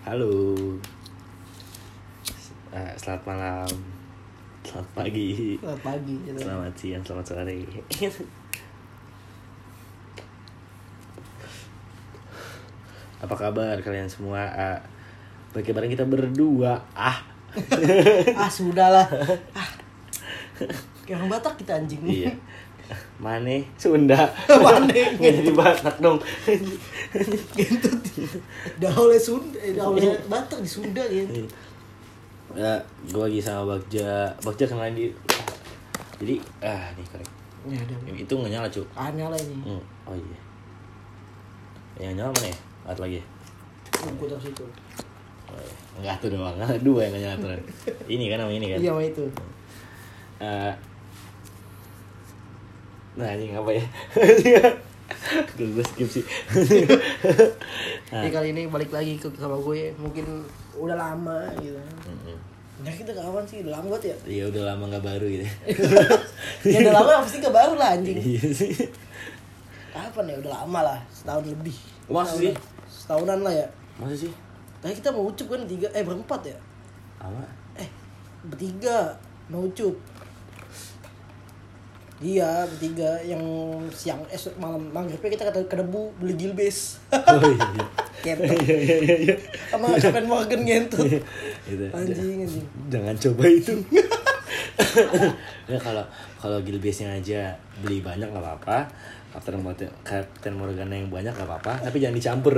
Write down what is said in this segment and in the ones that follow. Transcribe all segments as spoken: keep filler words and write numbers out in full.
Halo, uh, selamat malam, selamat pagi, selamat pagi, gitu. Selamat siang, selamat sore. Apa kabar kalian semua? Uh, bagaimana kita berdua? Ah, ah sudahlah. Ah. Orang Batak kita anjing. Iya. Mane Sunda. Mane enggak jadi Batak dong. Gitu. Dah oleh Sunda, dah oleh Batak di Sunda gitu. Ya, gue lagi sama Bagja. Bagja kenalin di. Jadi ah nih korek. Ini ada. Itu enggak nyala, Cuk. Ah, nyala ini. Hmm. Oh iya. Yang nyala mana ya? Ada lagi. Aku taruh situ. Enggak tuh doang. Dua yang enggak nyala. Ini kan sama ini kan. Iya, sama itu. Uh, nah ini apa ya? Gue skip sih. Nah. Jadi kali ini balik lagi ke sama gue, mungkin udah lama gitu. Mm-hmm. Ya kita kawan sih, udah lama banget ya? Iya udah lama nggak baru gitu. Ya udah lama pasti nggak baru lah anjing. Kapan ya? Udah lama lah, setahun lebih. Masih sih? Setahunan lah ya. Masih sih? Tapi kita mau ucup kan tiga, eh berempat ya? Apa? Eh bertiga mau ucup. Iya, bertiga yang siang eh malam maghribnya kita ke Debu beli Gilbes. Oh iya. Kentut. Iya iya iya. Sama Captain Morgan ngentut. Gitu. Anjing anjing. Jangan coba itu. Ya kalau kalau Gilbesnya aja beli banyak enggak apa-apa. Captain Morgan Captain Morgan yang banyak enggak apa-apa, tapi jangan dicampur.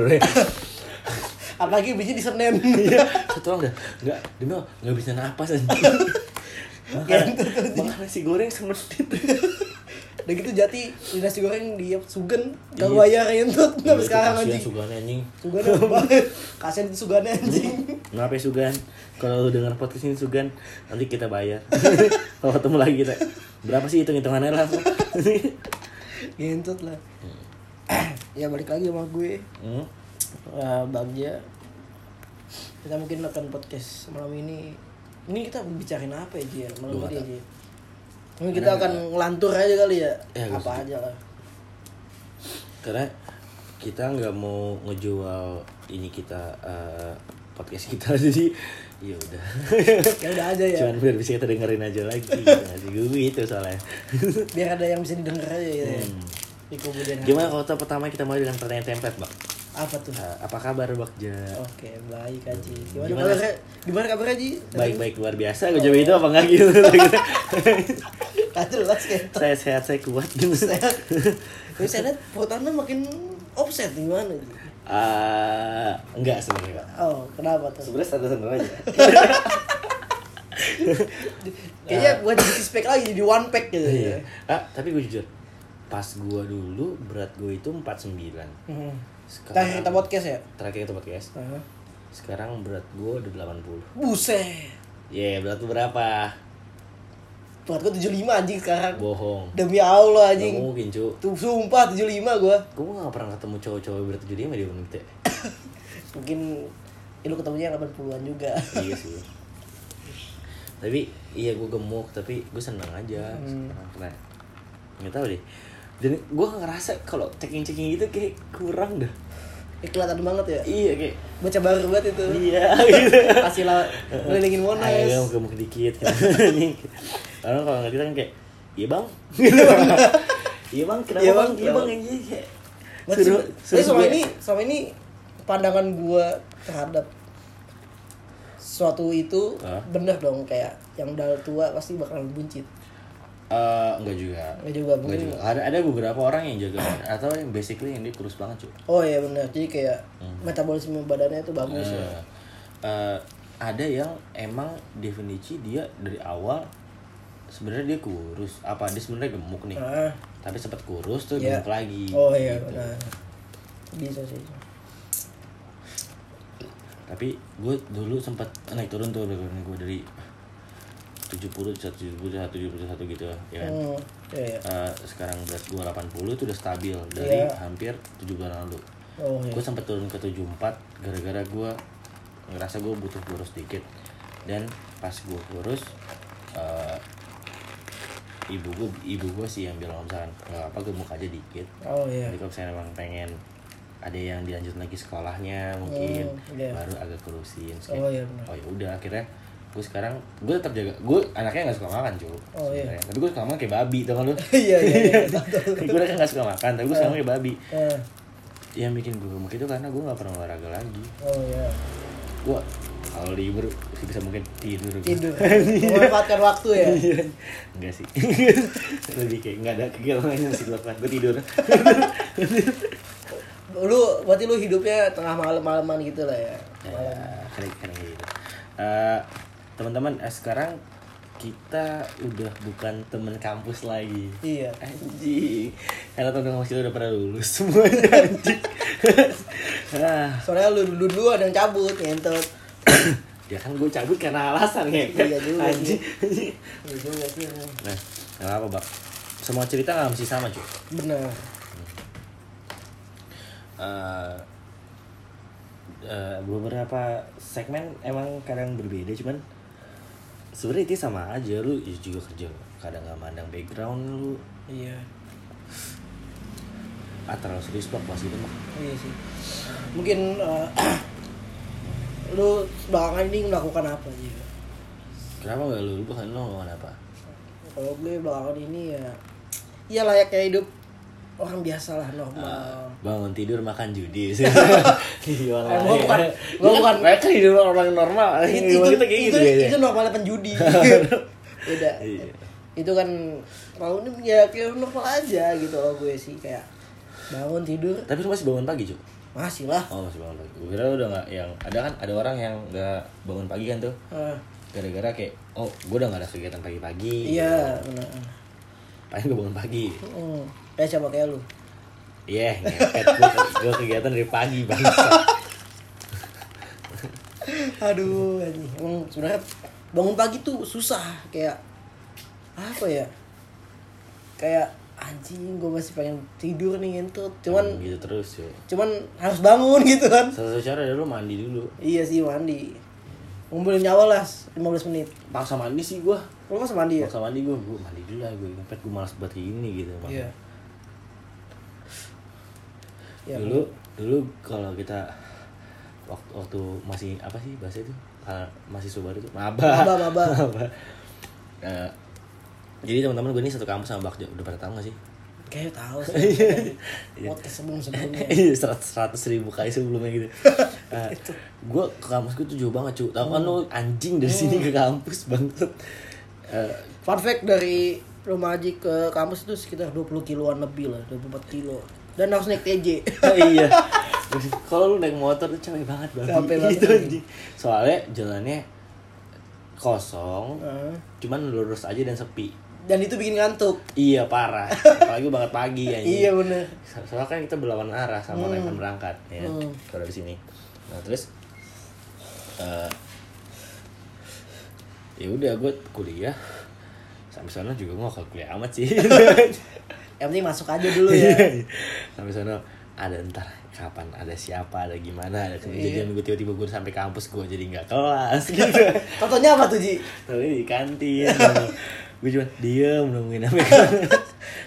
Apalagi biji di Senen. Iya, satu orang dah. Enggak, dia mau enggak bisa napas anjing. Makan, makan nasi goreng semenit. Udah gitu jati nasi goreng dia Sugen kalau bayar ngentut enggak sekarang anjing. Sugan anjing. Sugan banget. Kasihan itu Sugan anjing. Kenapa Sugan? Kalau lu dengar podcast ini Sugan, nanti kita bayar. Kalau ketemu lagi kita. Berapa sih hitung-hitungannya lah. Ngentut lah. Ya balik lagi sama gue. Heeh. Uh, Bagja. Kita mungkin akan podcast malam ini. Ini kita bicarain apa ya, Jir? Malam ini, Jir. Ini kita akan ngelantur aja kali ya? Ya apa aja lah. Karena kita nggak mau ngejual ini kita, uh, podcast kita. Jadi, ya udah. Ya udah aja ya? Cuman biar bisa kita dengerin aja lagi. Ngasih gue itu soalnya. Biar ada yang bisa didengar aja gitu ya. Hmm. Di kemudian gimana kalau pertama kita mulai dengan pertanyaan template, Bang? Apa tuh? Uh, apa kabar Bagja? Oke, okay, baik Haji. Gimana, gimana kabarnya? Gimana kabar Haji? Baik-baik luar biasa. Gue oh. Jawab itu apa enggak gitu. Aduh, let's get. Saya sehat, saya kuat gitu. Gue sadar fotonya makin offset gimana gitu. Uh, enggak sebenarnya. Oh, kenapa tuh? Sebenarnya standar-standar aja. Kayaknya gue jadi six pack lagi, jadi one pack gitu. Iya. Ah, tapi gue jujur. Pas gue dulu berat gue itu forty-nine. Heeh. Terakhir kita podcast ya? Terakhir kita podcast uh-huh. Sekarang berat gue udah eighty. Buset. Iya yeah, berat lu berapa? Berat gue seventy-five anjing sekarang. Bohong. Demi Allah anjing. Gak mungkin cu. Tuh, sumpah seventy-five gue. Gue gak pernah ketemu cowok-cowok berat seventy-five dia menurut ya. Mungkin ya, lu ketemunya eighty-an juga. Iya sih. Tapi iya gue gemuk tapi gue seneng aja hmm. Sekarang. Gak tau deh. Dan gue ngerasa kalau checking-checking gitu kayak kurang dah. Ya, kelihatan banget ya? Iya kayak baca baru banget itu. Iya gitu. Kasih lah ngelilingin Monas. Ayo gemuk dikit gitu. Karena kalau ngerti kan kayak, iya bang. Iya bang, kenapa ya, bang? Iya bang, iya bang. Kayak suruh, suruh selama ini, selama ini pandangan gue terhadap suatu itu huh? Bener dong kayak yang udah tua pasti bakalan buncit. Uh, enggak juga. Enggak juga, enggak juga. Ada ada beberapa orang yang jaga atau yang basically yang dia kurus banget, cuy. Oh iya benar. Jadi kayak hmm. metabolisme badannya itu bagus uh, ya. Uh, ada yang emang definisi dia dari awal sebenarnya dia kurus. Apa dia sebenarnya gemuk nih? Uh, tapi sempat kurus tuh yeah. Gemuk lagi. Oh iya gitu. Benar. Bisa sih. Tapi gue dulu sempat naik turun tuh gue dari seventy, one seventy, one seventy-one gitu ya kan. Hmm, iya, iya. Uh, sekarang berat gue eighty itu udah stabil dari yeah. Hampir seven bulan lalu. Oh, iya. Gue sempet turun ke seventy-four gara-gara gue ngerasa gue butuh kurus dikit. Dan pas gue kurus uh, ibu gue ibu gue sih yang bilang misalkan nggak apa gemuk aja dikit. Oh, iya. Jadi kalau misalnya emang pengen ada yang dilanjut lagi sekolahnya mungkin oh, yeah. baru agak kurusin. Oh ya yeah, oh ya udah akhirnya gue sekarang gue tetap jaga, gue anaknya nggak suka makan cuy, oh, iya. tapi gue suka makan kayak babi tau kan lu, iya iya, gue kan nggak suka makan tapi gue suka makan kayak babi, uh. yang bikin gue gemuk itu karena gue nggak pernah olahraga lagi, oh iya, gue kalau libur bisa mungkin tidur, tidur, memanfaatkan waktu ya, enggak sih, lebih kayak nggak ada kegiatan sih dilakukan, gue tidur, lu berarti lu hidupnya tengah malam-malaman gitu lah ya, kadang-kadang gitu, teman-teman eh, sekarang kita udah bukan teman kampus lagi. Iya. Anjing. Karena teman kampus kita udah pada lulus semua anjing. Nah, soalnya lu dulu ada yang cabut ngentot. Ya kan gue cabut karena alasan ya. Iya juga. Anjing. Iya juga sih. Nah, enggak apa, Bang. Semua cerita enggak mesti sama, cuy. Benar. Uh, uh, beberapa segmen emang kadang berbeda cuman sebenarnya itu sama aja, lu juga kerja kadang nggak mandang background lu. Iya. Atau serius pak pas gitu mah. Iya sih. Mungkin uh, lu belakangan ini melakukan apa sih? Kenapa nggak lu? Lu bahkan lu melakukan apa? Kalau gue belakangan ini ya, ya layaknya hidup orang biasa lah normal. Uh, bangun tidur makan judi sih. Iya. Gue bukan, gue bukan. Mereka hidup orang normal. Itu kita kayak gitu ya. Itu normalnya penjudi. Beda. Iya. Itu kan kalau ini ya kayak normal aja gitu loh gue sih kayak bangun tidur. Tapi lu masih bangun pagi juga? Masih lah. Oh masih bangun pagi. Gue kira udah nggak yang ada kan ada orang yang nggak bangun pagi kan tuh. Uh. Gara-gara kayak oh gue udah nggak ada kegiatan pagi-pagi. Iya. Gitu. Paling gue bangun pagi. Uh-uh. Eh coba kayak lu. Iya, yeah, ngepet gue kegiatan dari pagi banget. Aduh, anjing. Emang sebenarnya bangun pagi tuh susah kayak apa ya? Kayak anjing gue masih pengen tidur nih entut. Cuman hmm, gitu terus ya. Cuman harus bangun gitu kan. Satu cara ya lu mandi dulu. Iya sih mandi. Ngumpulin nyawa lah lima belas menit. Paksa mandi sih gua. Lu paksa mandi ya? Paksa mandi gua, gua mandi dulu lah gua. Ngepet gua malas buat kayak gini gitu, Bang. Iya. Yeah. Ya, dulu dulu kalau kita waktu, waktu masih apa sih bahasa itu uh, masih subar itu maba maba maba uh, jadi teman-teman gue ini satu kampus sama Bakjo udah pada tahu nggak sih kayak tahu sih podcast sebelum sebelumnya seratus ribu kali sebelumnya gitu uh, gue ke kampus gue tuh jauh banget cuy tau kan lo anjing dari sini ke kampus banget uh, fun fact dari rumah Aji ke kampus itu sekitar dua puluh kiloan lebih lah dua puluh empat kilo dan harus naik T J. Oh, iya. Kalau lu naik motor tuh capek banget banget. Gitu. Soalnya jalannya kosong, uh. cuman lurus aja dan sepi. Dan itu bikin ngantuk. Iya parah. Apalagi banget pagi ya. Iya benar. Soalnya kan kita berlawan arah sama hmm. yang berangkat ya. Hmm. Kalau di sini. Nah terus, uh, ya udah gue kuliah. Sampai sana juga gue gak kuliah amat sih. Yang penting masuk aja dulu ya. Sampai sana ada entar kapan ada siapa ada gimana ada kejadian gue tiba-tiba gue sampai kampus gue jadi nggak kelas gitu. Contohnya apa tuh Ji? Tadi di kantin. Gue cuma diem nungguin apa?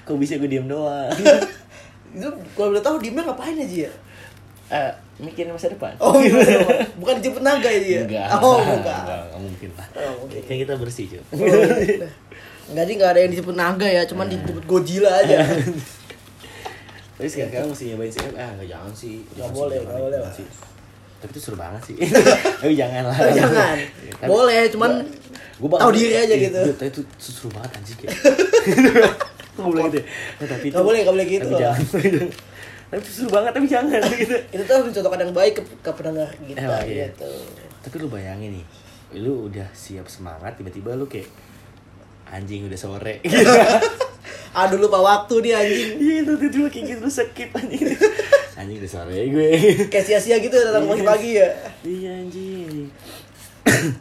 Kok bisa gue diem doang? Itu kalau boleh tahu diemnya ngapain aja ya? Uh, mikirin masa depan. Oh, bukan jemput naga ya dia? Enggak. Oh enggak. Enggak, enggak mungkin lah. Oh, okay. Kayak kita bersih cuy. Oh, enggak sih, enggak ada yang disebut naga ya, cuman hmm. disebut Godzilla aja. Tapi sekarang mesti nyobain sih, ah enggak jangan sih. Enggak boleh, enggak boleh lah. Tapi itu seru banget sih. Tapi jangan lah. Jangan. Boleh, cuman tahu diri aja gitu. Tapi itu seru banget anjir kayak. Enggak boleh gitu. Tapi enggak boleh, enggak boleh gitu. Tapi seru banget, tapi jangan gitu. Itu tuh contoh kadang baik ke pendengar kita gitu. Tapi lu bayangin nih, lu udah siap semangat, tiba-tiba lu kayak anjing udah sore. Aduh lupa waktu dia anjing. Iya itu tidur kayak gitu sakit anjing. Anjing udah sore gue. Kayak sia-sia gitu datang pagi-pagi ya. Iya anjing.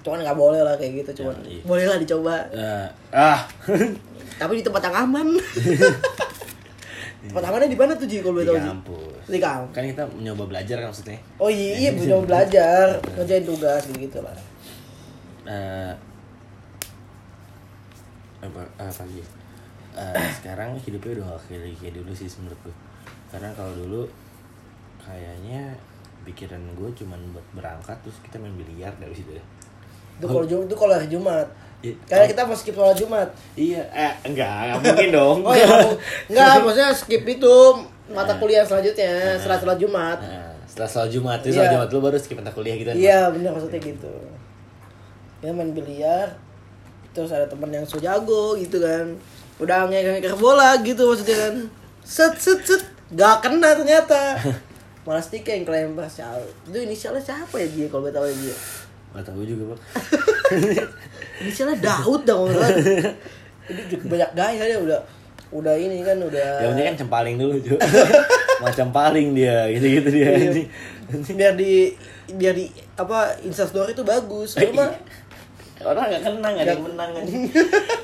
Cuman nggak boleh lah kayak gitu cuman. Ya, iya. Boleh lah dicoba. Uh, ah. Tapi di tempat yang aman. Tempat amannya di mana tuh Ji kalau boleh tahu Ji? Di kampus. Di kampus. Kan kita nyoba belajar kan maksudnya. Oh iya, nah, nyoba belajar, ngerjain tugas gitu lah. Uh, apa apa lagi uh, sekarang hidupnya udah gak kayak dulu sih menurut gue karena kalau dulu kayaknya pikiran gue cuman buat berangkat terus kita main biliar dari situ ya. Itu kalau Jumat, itu kalau hari Jumat. Karena kita mau skip sholat Jumat. Iya, eh enggak, enggak mungkin dong. Oh iya, enggak, maksudnya skip itu mata kuliah selanjutnya, setelah sholat Jumat. Setelah sholat Jumat, terus sholat Jumat lu baru skip mata kuliah gitu. Iya, benar maksudnya gitu. Kita main biliar, terus ada teman yang so jago gitu kan. Udah ngeker bola gitu maksudnya kan. Set set set, enggak kena ternyata. Malah stick yang kelempar sial. Itu inisialnya siapa ya dia kalau gue tahu ya dia? Gak tahu juga, Pak. Inisialnya Daud dong orang. Itu banyak gaya dia udah udah ini kan udah. Ya ini kan cempaling dulu, Ju. Macam paling dia, gitu-gitu dia. Ini biar di biar di apa Instastory itu bagus. Cuma orang enggak kena, enggak ada yang menang aja.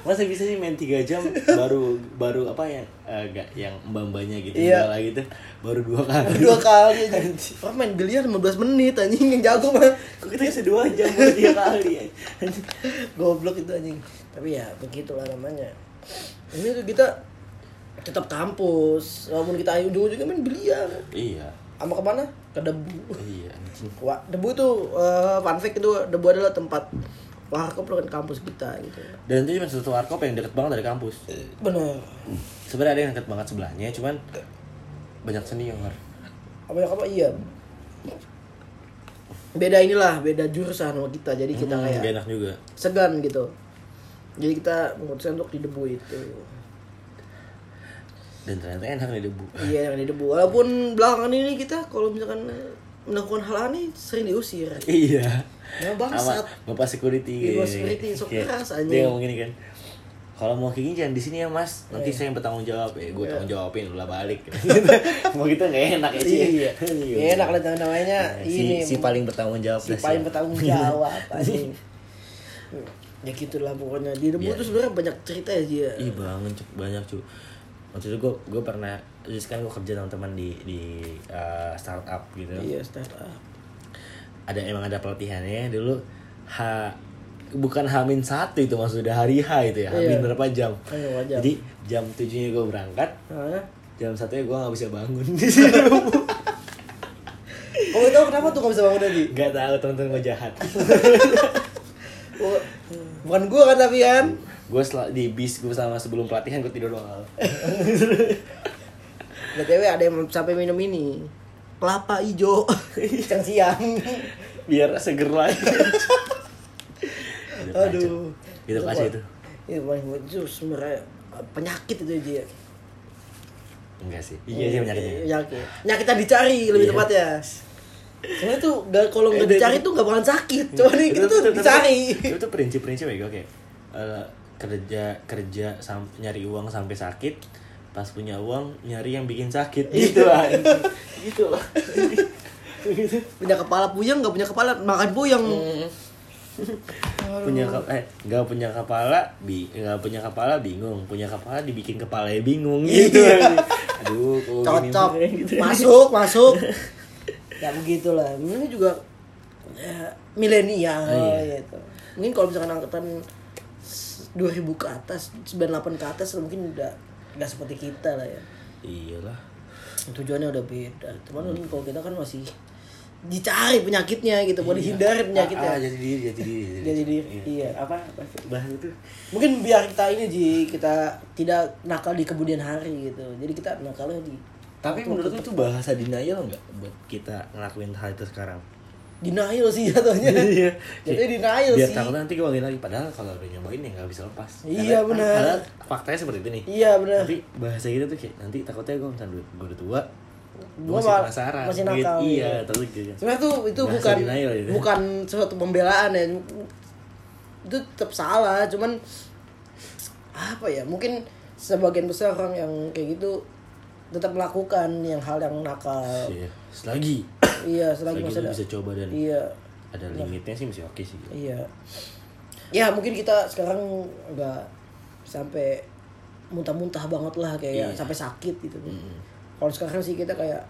Masa bisa sih main tiga jam baru baru apa ya enggak uh, yang mbambanya gitu iya. Bola gitu baru dua kali. dua kali aja. Orang main biliar lima belas menit anjing yang jago mah. Kok kita bisa dua jam baru tiga kali ya. Goblok itu anjing. Tapi ya begitulah namanya. Ini tuh kita tetap kampus. Walaupun kita ujung-ujungnya main biliar. Iya. Sama kemana? Ke debu. Iya. Wah, debu tuh uh, fun fact itu debu adalah tempat warkop lo kan kampus kita gitu. Dan itu cuma satu warkop yang deket banget dari kampus. Bener. Sebenarnya ada yang deket banget sebelahnya, cuman banyak senior. Apa ya apa iya. Beda inilah, beda jurusan sama kita. Jadi kita hmm, kayak enak juga. Segan gitu. Jadi kita memutuskan untuk di debu itu. Dan ternyata enak di debu. Iya, enak di debu. Walaupun belakangan ini kita kalau misalkan melakukan hal aneh sering diusir. Iya. Ya bangsat. Bapak security. Bapak security sok keras anjing. Dia ngomong gini kan. Kalau mau kayak gini jangan di sini ya, Mas. Nanti yeah. saya yang bertanggung jawab. Ya, gue yeah. tanggung jawabin ulah balik. Mau gitu enggak enak ya, Ci. Iya. Ya enak lah namanya. Ini si paling bertanggung jawab. Si paling bertanggung jawab anjing. Ya gitulah pokoknya. Di debu tuh sebenarnya banyak cerita ya dia. Ih, banget banyak, Cu. Waktu itu gue gue pernah terus kan gue kerja teman-teman di di uh, startup gitu. Iya startup. Ada emang ada pelatihannya dulu. H bukan H minus satu itu maksudnya hari H itu ya. Iya. H minus berapa jam? Ayo, jam? Jadi jam tujuhnya gue berangkat. Hah? Jam satunya gue nggak bisa bangun. Kamu tahu kenapa tuh nggak bisa bangun tadi? Gak tahu teman-teman gue jahat. Bukan gue kan tapi kan. Gue sel- di bis gue sama sebelum pelatihan gue tidur doang. B T W ada yang sampai minum ini kelapa hijau siang siang biar seger lagi. Aduh, itu kasih itu. Itu paling itu sebenarnya penyakit itu dia. Enggak sih, iya sih penyakitnya. Penyakit, penyakitnya dicari lebih tepat ya. Soalnya tuh kalau nggak dicari tuh nggak bakalan sakit. Coba nih kita tuh dicari. Itu prinsip-prinsip ya, oke. kerja kerja sam, nyari uang sampai sakit, pas punya uang nyari yang bikin sakit gitu lah. Gitu lah. Punya kepala puyeng nggak punya kepala makan puyeng. Mm. Punya eh nggak punya kepala bi nggak punya kepala bingung, punya kepala dibikin kepala bingung gitu. Aduh, cocok gitu. Masuk masuk. Ya begitulah. Ini juga ya, milenial oh, iya. Gitu. Mungkin kalau misalkan angkatan dua ribu ke atas, sembilan puluh delapan ke atas mungkin udah gak seperti kita lah ya. Iyalah. Tujuannya udah beda. Cuman hmm. kalau kita kan masih dicari penyakitnya gitu, buat dihindari penyakitnya. Ah, ah, jadi diri, jadi diri. Jadi diri. Iya, apa? Bahas itu. Mungkin biar kita ini Ji, kita tidak nakal di kemudian hari gitu. Jadi kita nakalnya di. Tapi menurut itu bahasa denial enggak buat kita ngelakuin hal itu sekarang? Denial sih jatuhnya. Iya. Jatuhnya denial biar sih. Biar takut nanti kembali lagi. Padahal kalau udah nyobain ya nggak bisa lepas. Iya benar. Padahal faktanya seperti itu nih. Iya benar. Tapi bahasa kita tuh kayak nanti takutnya gue misalnya gue, gue udah tua, gue masih penasaran. Masih nakal. Gitu. Iya terus gitu. Sebenarnya tuh itu bahasa bukan denial, gitu. Bukan suatu pembelaan ya. Itu tetap salah. Cuman apa ya? Mungkin sebagian besar orang yang kayak gitu tetap melakukan yang hal yang nakal. Iya. Selagi. Iya, selagi, selagi masih bisa coba dan iya, ada limitnya sih masih oke sih. Iya. Ya mungkin kita sekarang nggak sampai muntah-muntah banget lah kayak iya. Sampai sakit gitu. Mm-hmm. Kalau sekarang sih kita kayak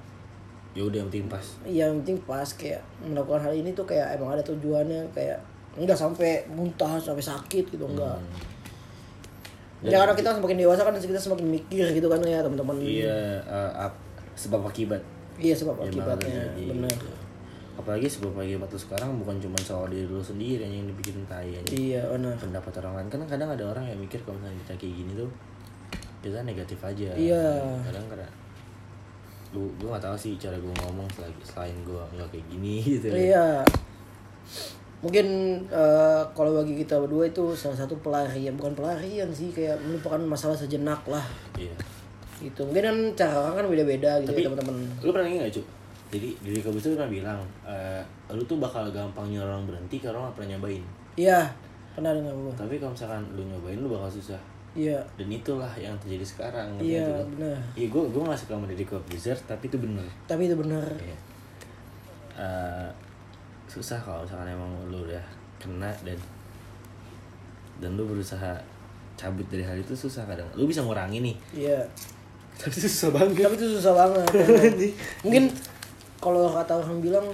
ya udah yang penting pas. Iya, yang penting pas kayak melakukan hal ini tuh kayak emang ada tujuannya kayak nggak sampai muntah sampai sakit gitu enggak. Mm. Ya karena kita semakin dewasa kan kita semakin mikir gitu kan ya teman-teman. Iya, uh, sebab akibat. Iya, sebab ya, akibatnya benar. Apalagi sebab akibat lu sekarang bukan cuma soal diri lu sendiri yang dibikin tai aja. Iya, benar. Pendapat orang lain kan kadang ada orang yang mikir kalau misalnya kita kayak gini tuh kita negatif aja. Iya. Kadang kadang lu gue nggak tahu sih cara gue ngomong selagi, selain gue nggak kayak gini gitu. Iya. Mungkin uh, kalau bagi kita berdua itu salah satu pelarian, bukan pelarian sih, kayak melupakan masalah sejenak lah. Iya. Gitu. Mungkin kan cara orang kan beda-beda gitu. Tapi, ya teman-teman. Lu pernah nggak cuy? Jadi dari kamu itu pernah bilang, uh, lu tuh bakal gampang nyuruh orang berhenti kalau nggak pernah nyobain. Iya. Pernah dengar gue. Tapi kalau misalkan lu nyobain lu bakal susah. Iya. Dan itulah yang terjadi sekarang. Iya, benar. Iya, gue gue nggak suka sama Deddy Corbuzier, tapi itu benar. Tapi itu benar. Iya. Uh, susah kalau misalkan emang lu udah kena dan dan lu berusaha cabut dari hal itu, susah kadang. Lu bisa ngurangi nih. Iya. Tapi itu susah banget. Tapi itu susah banget. Mungkin kalau kata orang bilang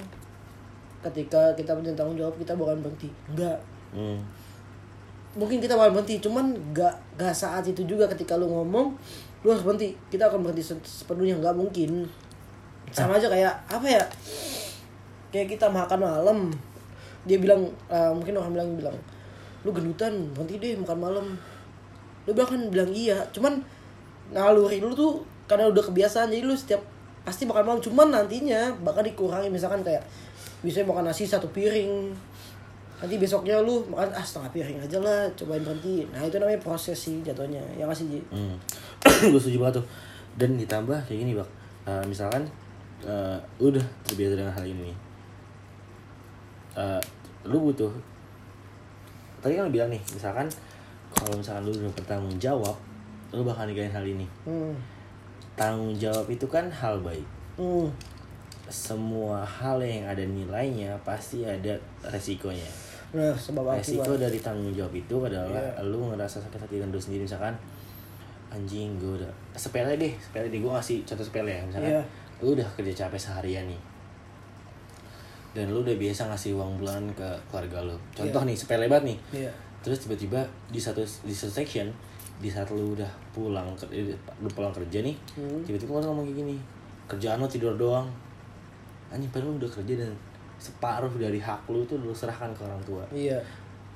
ketika kita punya tanggung jawab kita bukan berhenti. Enggak. Hmm. Mungkin kita bakal berhenti, cuman gak, gak saat itu juga. Ketika lu ngomong, lu harus berhenti. Kita akan berhenti sepenuhnya, gak mungkin. Sama aja kayak, apa ya, kayak kita makan malam. Dia bilang, uh, mungkin orang bilang bilang lu gendutan, berhenti deh makan malam. Lu bahkan bilang iya. Cuman naluri lu tuh karena udah kebiasaan, jadi lu setiap pasti makan malam. Cuman nantinya bakal dikurangi. Misalkan kayak biasanya makan nasi satu piring, nanti besoknya lu makan ah setengah piring aja lah, cobain berhenti. Nah itu namanya proses sih jatuhnya, ya nggak sih Ji? Hmm. Gue setuju banget tuh. Dan ditambah kayak gini bak, uh, misalkan uh, udah terbiasa dengan hal ini, uh, lu butuh. Tadi kan lu bilang nih, misalkan kalau misalkan lu udah bertanggung jawab, lu bakal nikahin hal ini. Hmm. Tanggung jawab itu kan hal baik. Hmm. Semua hal yang ada nilainya pasti ada resikonya. Nah, sebab resiko dari tanggung jawab itu adalah yeah. Lu ngerasa sakit hati dan lu sendiri. Misalkan anjing gue udah sepele deh sepele deh gue ngasih contoh sepele ya. Misalkan yeah. Lu udah kerja capek seharian nih, dan lu udah biasa ngasih uang bulan ke keluarga lu. Contoh yeah. nih sepele banget nih yeah. Terus tiba-tiba di satu di satu section, di saat lu udah pulang lu pulang kerja nih, mm. tiba-tiba lu ngomong kayak gini, kerjaan lu tidur doang. Anjing, padahal lu udah kerja dan separuh dari hak lu tuh lu serahkan ke orang tua. Iya.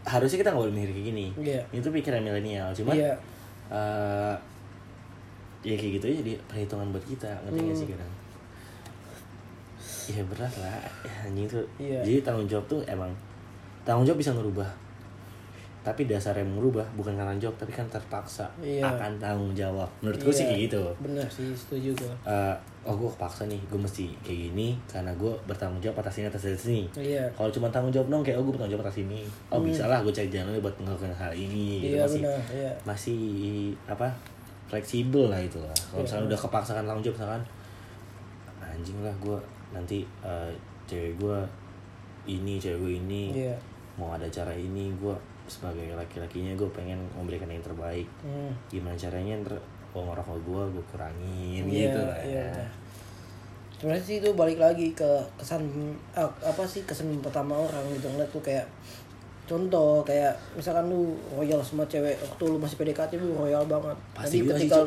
Harusnya kita nggak boleh mikir kayak gini. Iya. Itu pikiran milenial. Cuman iya. uh, ya kayak gitu aja jadi perhitungan buat kita, ngerti nggak hmm. sih kadang? Iya berat lah, anjing tuh. Iya. Jadi tanggung jawab tuh emang tanggung jawab bisa ngerubah. Tapi dasarnya merubah bukan karena jawab, tapi kan terpaksa iya. akan tanggung jawab. Menurut iya. gue sih kayak gitu. Benar sih, setuju gue. Uh, oh gue kepaksa nih, gue mesti kayak gini karena gue bertanggung jawab atas ini atas ini. Iya. Kalau cuma tanggung jawab dong, kayak oh gue bertanggung jawab atas ini. Oh hmm. bisa lah gue cari jalan buat ngelakuin hal ini. Gitu. Iya, masih benar, iya. masih apa fleksibel lah itu lah. Kalau iya, misalnya benar. Udah kepaksakan tanggung jawab, misalkan anjing lah gue nanti uh, cewek gue ini, cewek gue ini iya. mau ada acara ini gue. Sebagai laki-lakinya gue pengen memberikan yang terbaik. hmm. Gimana caranya ntar uang orang gue gue kurangin yeah, gitu lah yeah. ya. Sebenarnya sih itu balik lagi ke kesan ah, apa sih kesan pertama orang gitu. Ngeliat tuh kayak contoh kayak misalkan lu royal sama cewek waktu lu masih P D K T, lu royal banget. Pasti ketika sih,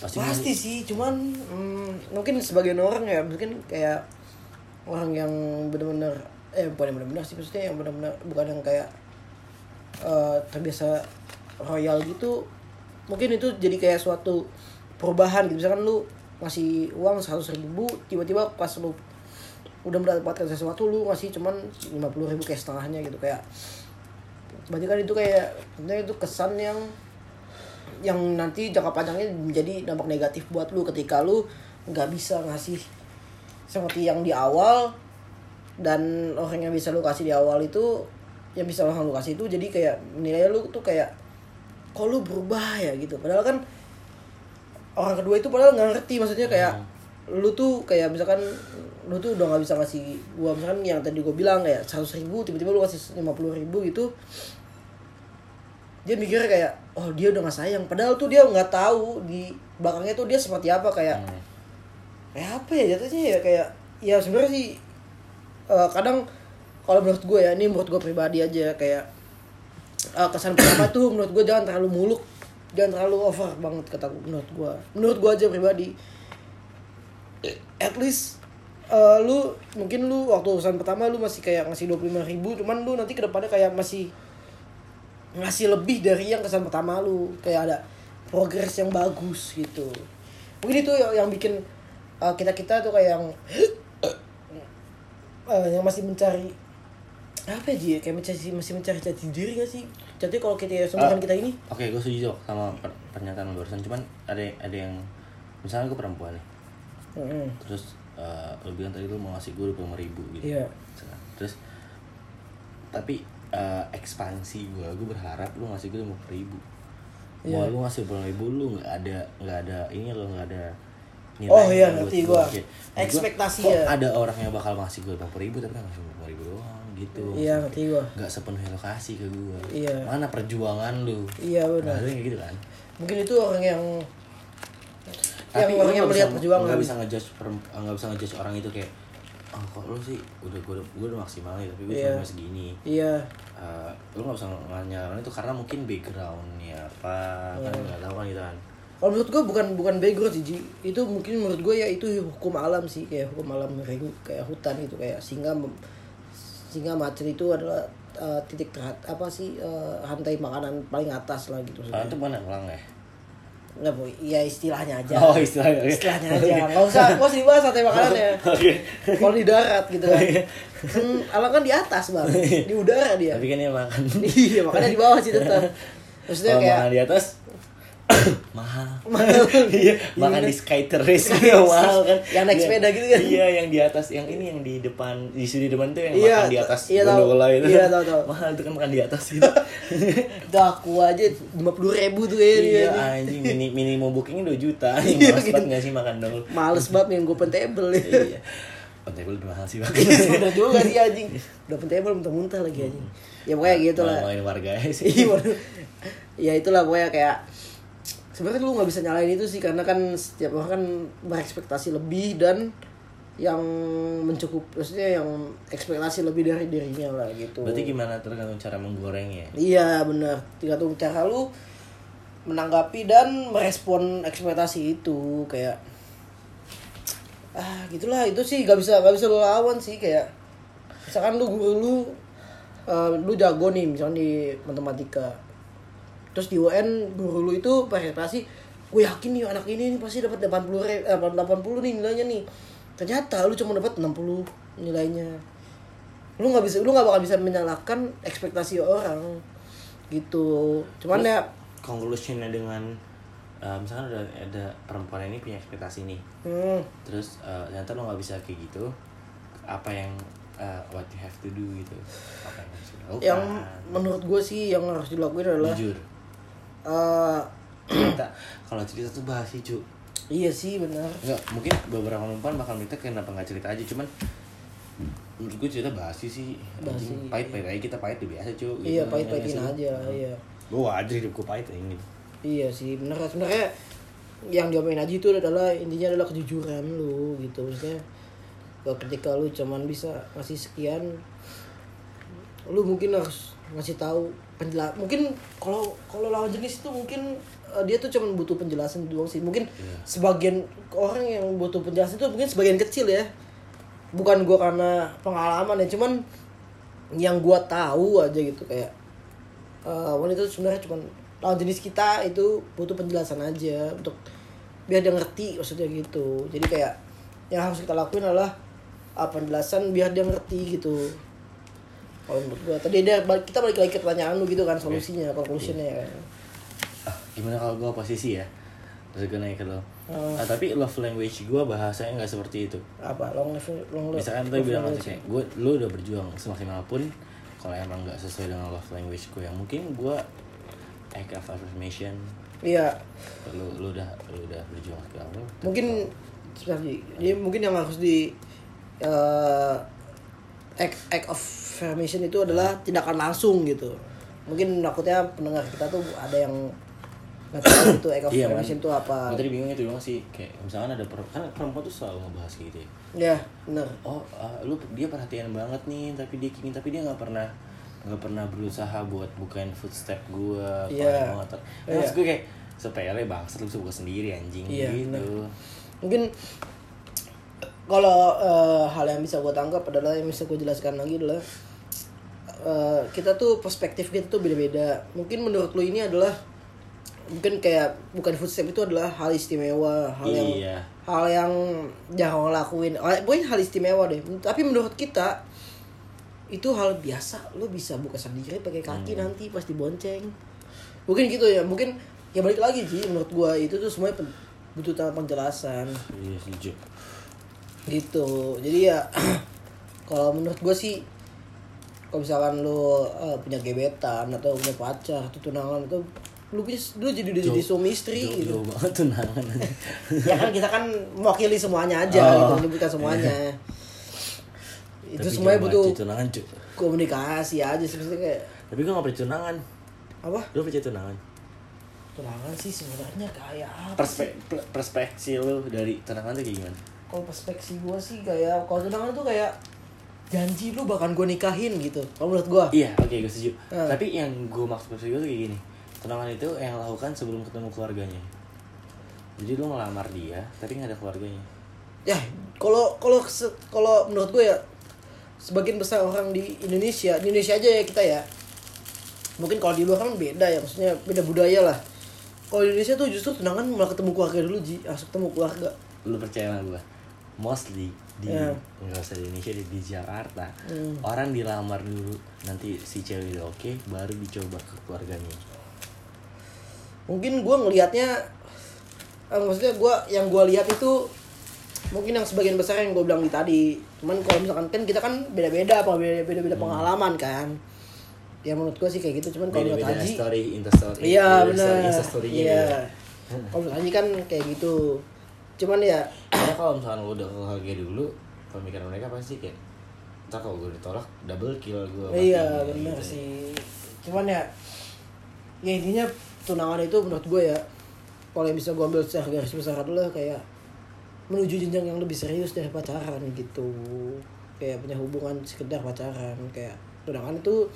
pasti, pasti sih cuman mm, mungkin sebagian orang ya mungkin kayak orang yang benar-benar eh bukan yang benar-benar sih, maksudnya yang benar-benar bukan yang kayak Uh, terbiasa royal gitu. Mungkin itu jadi kayak suatu perubahan gitu. Misalkan lu ngasih uang seratus ribu, tiba-tiba pas lu udah mendapatkan sesuatu lu ngasih cuman lima puluh ribu, kayak setengahnya gitu. Kayak berarti kan itu kayak itu kesan yang yang nanti jangka panjangnya menjadi dampak negatif buat lu ketika lu gak bisa ngasih seperti yang di awal. Dan orang yang bisa lu kasih di awal itu, yang bisa orang lu kasih itu, jadi kayak nilai lu tuh kayak kok lu berubah ya gitu. Padahal kan orang kedua itu padahal nggak ngerti maksudnya kayak hmm. lu tuh kayak misalkan lu tuh udah nggak bisa ngasih gua misalkan yang tadi gua bilang kayak seratus ribu, tiba-tiba lu kasih lima puluh ribu gitu. Dia mikir kayak oh dia udah nggak sayang, padahal tuh dia nggak tahu di belakangnya tuh dia seperti apa kayak hmm. kayak apa ya jatuhnya ya kayak ya sebenarnya sih uh, kadang kalau menurut gue ya, ini menurut gue pribadi aja kayak uh, kesan pertama tuh menurut gue jangan terlalu muluk, jangan terlalu over banget kata menurut gue. Menurut gue aja pribadi. at least uh, lu mungkin lu waktu urusan pertama lu masih kayak ngasih dua puluh lima ribu, cuman lu nanti kedepannya kayak masih ngasih lebih dari yang kesan pertama lu, kayak ada progres yang bagus gitu. Mungkin itu yang bikin uh, kita-kita tuh kayak yang uh, yang masih mencari apa aja ya, kayak mencari, masih mencari jati diri gak sih? Jadi kalau kita semacam uh, kita ini oke, okay, gue setuju sama per- pernyataan lu barusan, cuman ada ada yang misalnya gue perempuan nih, mm-hmm. terus uh, lu bilang tadi lu mau ngasih gue dua puluh lima ribu gitu, yeah. terus tapi uh, ekspansi gue, gue berharap lu ngasih gue lima puluh ribu. Wah, yeah. lu ngasih dua puluh ribu lu nggak ada nggak ada ini lo nggak ada nilai. Oh iya, ngerti gue. Ekspektasi ya. Ada orang yang bakal ngasih gue lima puluh ribu tapi kan ngasih lima puluh ribu doang gitu. Iya, yeah, ngerti gue. Nggak sepenuhnya lo kasih ke gue. Iya. Yeah. Mana perjuangan lu? Iya, yeah, benar. Nah, kayak gitu kan. Mungkin itu orang yang tapi yang orang yang melihat perjuangan. Nggak bisa ngejudge nggak bisa ngejudge orang itu kayak, oh kok lu sih udah gue gue udah maksimal ya, tapi gue yeah. cuma segini. Iya. Yeah. Uh, lu nggak usah nyalain itu karena mungkin backgroundnya apa, yeah. kan nggak tahu kan gitu kan. Kalau menurut gue bukan bukan background sih, itu mungkin menurut gue ya itu hukum alam sih, kayak hukum alam kayak hutan gitu, kayak singa singa mati itu adalah uh, titik terhat apa sih uh, hantai makanan paling atas lah gitu. Ah, itu mana ulang ya? Nggak boleh, ya istilahnya aja. Oh istilahnya, okay. istilahnya aja. Okay. Nggak usah, nggak usah dibahas santai makanannya. Okay. Kalau di darat gitu kan, hmm, alam kan di atas bang, di udara dia. Tapi kan dia makan. Iya makanya di bawah sih tetap. Maksudnya kalau kayak makan di atas mahal. Mahal. Iya. Makan di sky terrace gitu mahal kan. Yang naik sepeda gitu kan. Iya yang di atas, yang ini yang di depan, di sudut depan tuh yang iya, makan di atas gondola itu. Iya tahu tahu. Mahal itu kan makan di atas gitu. Daku aja lima puluh ribu tuh ya. Iya anjing, mini minimum bookingnya dua juta. Iya, males banget enggak sih makan dong. Males banget yang open table. Iya. Open table mahal sih banget. Udah juga sih anjing. Udah open table muntah-muntah lagi anjing. Ya pokoknya gitu lah. Ngomongin warga sih. Iya. Ya itulah pokoknya kayak sebenarnya lu nggak bisa nyalain itu sih, karena kan setiap orang kan berekspektasi lebih dan yang mencukup, maksudnya yang ekspektasi lebih dari dirinya lah gitu. Berarti gimana, tergantung cara menggorengnya. Iya benar, tergantung cara lu menanggapi dan merespon ekspektasi itu kayak ah gitulah itu sih nggak bisa nggak bisa lu lawan sih, kayak misalkan lu guru lu uh, lu jago nih misalnya di matematika. Terus di U N guru lu itu presentasi, gue yakin nih anak ini nih pasti dapat delapan puluh nih nilainya nih. Ternyata lu cuma dapat enam puluh nilainya. Lu enggak bisa, lu enggak bakal bisa menyalahkan ekspektasi orang gitu. Cuman terus, ya conclusion-nya dengan uh, misalkan ada ada perempuan ini punya ekspektasi nih. Hmm. Terus uh, ternyata lu enggak bisa kayak gitu. Apa yang Uh, what you have to do gitu. Apa yang harus dilakukan? Yang menurut gue sih yang harus dilakuin adalah jujur. Uh, kalau cerita tuh bahasi cu. Iya sih benar. Enggak, mungkin beberapa perempuan bakal minta kenapa nggak cerita aja, cuman menurut gue cerita bahasi sih. Bahasi. Pahit-pahit aja, kita pahit udah biasa cu. Iya gitu, pahit-pahitin aja, nah. Iya. Gue wajar hidup gue pahit aja gitu. Iya sih benar. Sebenarnya yang diomelin aja itu adalah intinya adalah kejujuran lu gitu, maksudnya. Ketika lu cuman bisa ngasih sekian, lu mungkin harus ngasih tahu penjelas. Mungkin kalau kalau lawan jenis itu mungkin uh, dia tuh cuman butuh penjelasan doang sih. Mungkin yeah. sebagian orang yang butuh penjelasan itu mungkin sebagian kecil ya. Bukan gua karena pengalaman ya, cuman yang gua tahu aja gitu kayak uh, wanita itu sebenarnya cuman lawan jenis kita itu butuh penjelasan aja untuk biar dia ngerti maksudnya gitu. Jadi kayak yang harus kita lakuin adalah penjelasan biar dia ngerti gitu. Kalau menurut gua tadi dia balik, kita balik lagi ke pertanyaan lu gitu kan, solusinya, conclusionnya. Ah, gimana kalau gua posisi ya? Terus gua nanya ke lo. Uh. Ah, tapi love language gua bahasanya enggak seperti itu. Apa? Long level long level. Misalkan tadi bilang kayak gua lu udah berjuang semaksimal apapun, kalau emang enggak sesuai dengan love language gua yang mungkin gua act of affirmation. Iya. Lu lu udah lu udah berjuang ke awal. Mungkin seperti jadi mungkin yang harus di Uh, act, act of affirmation itu adalah tindakan langsung gitu. Mungkin takutnya pendengar kita tuh ada yang nggak tahu itu act of yeah, affirmation itu apa. Menteri bingung itu doang sih. Kayak misalnya ada perempuan, perempuan tuh selalu ngebahas gitu ya. Iya, yeah, benar. Oh, uh, lu dia perhatian banget nih, tapi dia kingin tapi dia nggak pernah nggak pernah berusaha buat bukain footstep gua. Iya. Yeah. Terus yeah. gue kayak sepele bangsat lu bisa buka sendiri anjing yeah, gitu. Bener. Mungkin Kalau uh, hal yang bisa gue tangkap adalah yang bisa gue jelaskan lagi adalah uh, kita tuh perspektif kita tuh beda-beda. Mungkin menurut lu ini adalah mungkin kayak bukan food step, itu adalah hal istimewa, hal yang iya. hal yang jarang lakuin. Mungkin hal istimewa deh. Tapi menurut kita itu hal biasa. Lu bisa buka sendiri pakai kaki hmm. nanti pas dibonceng. Mungkin gitu ya. Mungkin ya balik lagi sih menurut gue itu tuh semuanya pen- butuh penjelasan. Iya setuju. Gitu, jadi ya kalau menurut gue sih kalau misalkan lu uh, punya gebetan atau punya pacar atau tunangan atau lu bisa lu jadi jadi, jadi suami istri jauh, gitu. Jauh banget tunangan. Ya kan kita kan mewakili semuanya aja, oh. gitu, menyebutkan semuanya. Itu tapi semuanya butuh tunangan, komunikasi aja sebenarnya kayak. Tapi gue nggak pernah tunangan. Apa? Lu pernah tunangan? Tunangan sih sebenarnya kayak apa? Perspe- perspektif lu dari tunangan tuh kayak gimana? Kalau perspektif gue sih kayak kalau tunangan tuh kayak janji lu bahkan gue nikahin gitu. Kalau menurut gue. Iya, oke okay, gue setuju. Hmm. Tapi yang gue maksud perspektif gue tuh kayak gini. Tunangan itu yang lakukan sebelum ketemu keluarganya. Jadi lu ngelamar dia tapi nggak ada keluarganya. Ya, kalau kalau kalau menurut gue ya sebagian besar orang di Indonesia, di Indonesia aja ya kita ya. Mungkin kalau di luar kan beda ya, maksudnya beda budaya lah. Kalau di Indonesia tuh justru tunangan malah ketemu keluarga dulu, Ji. Langsung ketemu keluarga. Lu percaya sama gue? Mostly di yeah. nggak usah di Indonesia, di, di Jakarta mm. orang dilamar dulu, nanti si cewek udah oke, okay, baru dicoba ke keluarganya. Mungkin gue ngelihatnya, eh, maksudnya gue yang gue lihat itu mungkin yang sebagian besar yang gue bilang di tadi. Cuman kalau misalkan kan kita kan beda-beda, apa beda-beda mm. pengalaman kan. Ya menurut gue sih kayak gitu. Cuman kalau menurut Haji, story, insta story, iya benar, insta storynya. Iya. Kalau menurut Haji kan kayak gitu. Cuman ya karena kalau misalkan gue udah keluarga dulu, pemikiran mereka pasti kayak ntar kalau gue ditolak, double kill gue. Iya benar gitu sih ya. Cuman ya ya intinya tunangan itu menurut gue ya, kalau yang bisa gue ambil secara garis besar adalah kayak menuju jenjang yang lebih serius dari pacaran gitu. Kayak punya hubungan sekedar pacaran. Kayak tunangan itu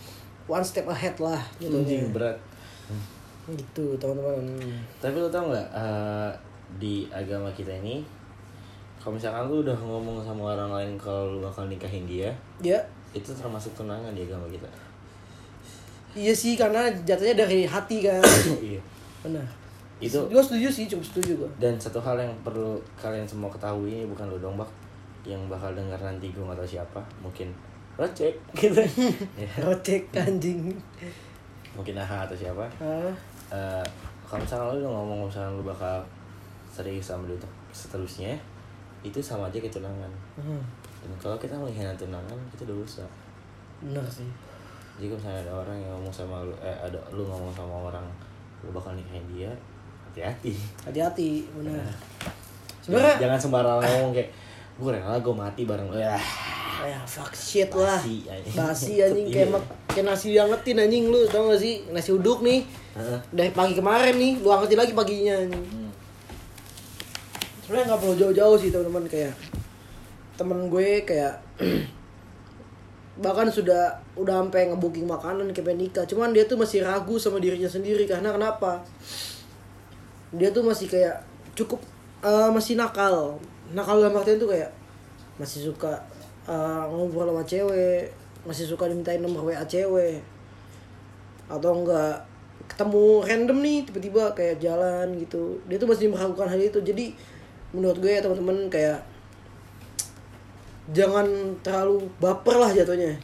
one step ahead lah gitu. Anjing berat gitu teman-teman. Tapi lo tau gak uh, di agama kita ini kalau misalkan lu udah ngomong sama orang lain kalau lu bakal nikahin dia, ya itu termasuk tunangan di agama kita. Iya sih, karena jatuhnya dari hati kan. Iya benar itu. Gue setuju sih, cuma setuju gue. Dan satu hal yang perlu kalian semua ketahui, ini bukan lu dong bak yang bakal dengar nanti, gue nggak tahu siapa, mungkin Rocek gitu. Rocek anjing, mungkin Aha atau siapa. uh. Uh, kalau misalkan lu udah ngomong misalkan lu bakal serius sama dia seterusnya, itu sama aja kayak tunangan. Hmm. Dan kalau kita melihat tunangan, kita udah dosa. Benar sih. Jika misalnya ada orang yang ngomong sama lu, eh ada lu ngomong sama orang lu bakal nikahin dia, hati-hati. Hati-hati, benar. Nah, sebenarnya jangan sembarangan ngomong kayak gue rela gue mati bareng lu. Ya, ah, fuck shit lah. Basi anjing kayak kayak nasi diangetin anjing, lu tau gak sih? Nasi uduk nih. Heeh. Dari pagi kemarin nih, lu angetin lagi paginya anjing. Sebenarnya nggak perlu jauh-jauh sih teman-teman, kayak temen gue kayak bahkan sudah udah sampai ngebooking makanan ke nikah, cuman dia tuh masih ragu sama dirinya sendiri. Karena kenapa, dia tuh masih kayak cukup uh, masih nakal nakal dalam artian tuh kayak masih suka uh, ngobrol sama cewek, masih suka dimintain nomor W A cewek, atau enggak ketemu random nih tiba-tiba kayak jalan gitu. Dia tuh masih meragukan hal itu. Jadi menurut gue ya teman-teman, kayak jangan terlalu baper lah jatuhnya.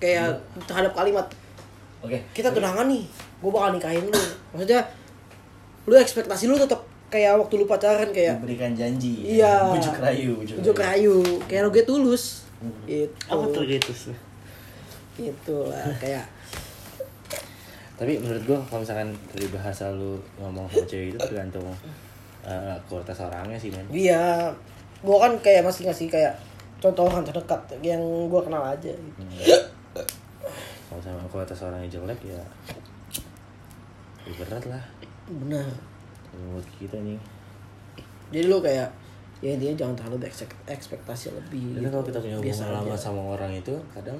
Kayak hmm. terhadap kalimat oke, okay. kita tunangan nih, gue bakal nikahin lu. Maksudnya lu ekspektasi lu tetap kayak waktu lu pacaran, kayak berikan janji. Iya. Bujuk rayu, bujuk rayu. Kayak lu gue tulus. Hmm. Gitu. Apa tuh gitu sih? Itulah kayak. Tapi menurut gue kalau misalkan dari bahasa lu ngomong sama cewek itu tergantung Uh, kualitas orangnya sih men. Iya, gue kan kayak masih ngasih kayak contoh orang terdekat yang gue kenal aja. Kalau sama kualitas orangnya jelek ya, ya berat lah. Benar. Menurut kita nih. Jadi lo kayak ya intinya jangan terlalu ekspektasi lebih. Karena gitu, kalau kita punya hubungan lama sama orang itu kadang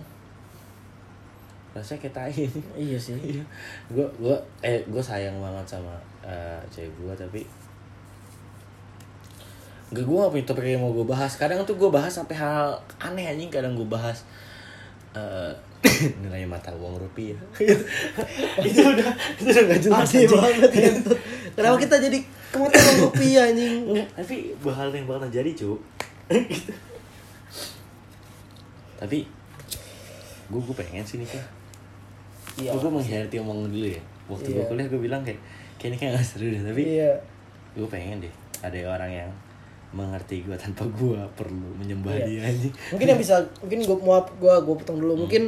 rasanya kayak tai. Iya sih. Gue gue eh gue sayang banget sama uh, cewek gue, tapi Gak, gue gak punya topik yang mau gue bahas. Kadang tuh gue bahas sampai hal aneh anjing. Kadang gue bahas uh, nilai mata uang rupiah. Itu udah itu udah gak jelas anjing banget ya. Kenapa kita jadi kemata uang rupiah anjing? Tapi hal yang bakal terjadi cu. Tapi gue gue pengen sih nikah. Iya, gue mengkhianati omong dulu ya. Waktu yeah. gue kuliah gue bilang kayak kayak ini kayak gak seru deh. Tapi yeah. gue pengen deh ada orang yang mengerti gue tanpa gue perlu menyembah iya. dia aja. Mungkin yang bisa, mungkin gue mau gue gue potong dulu. Hmm. Mungkin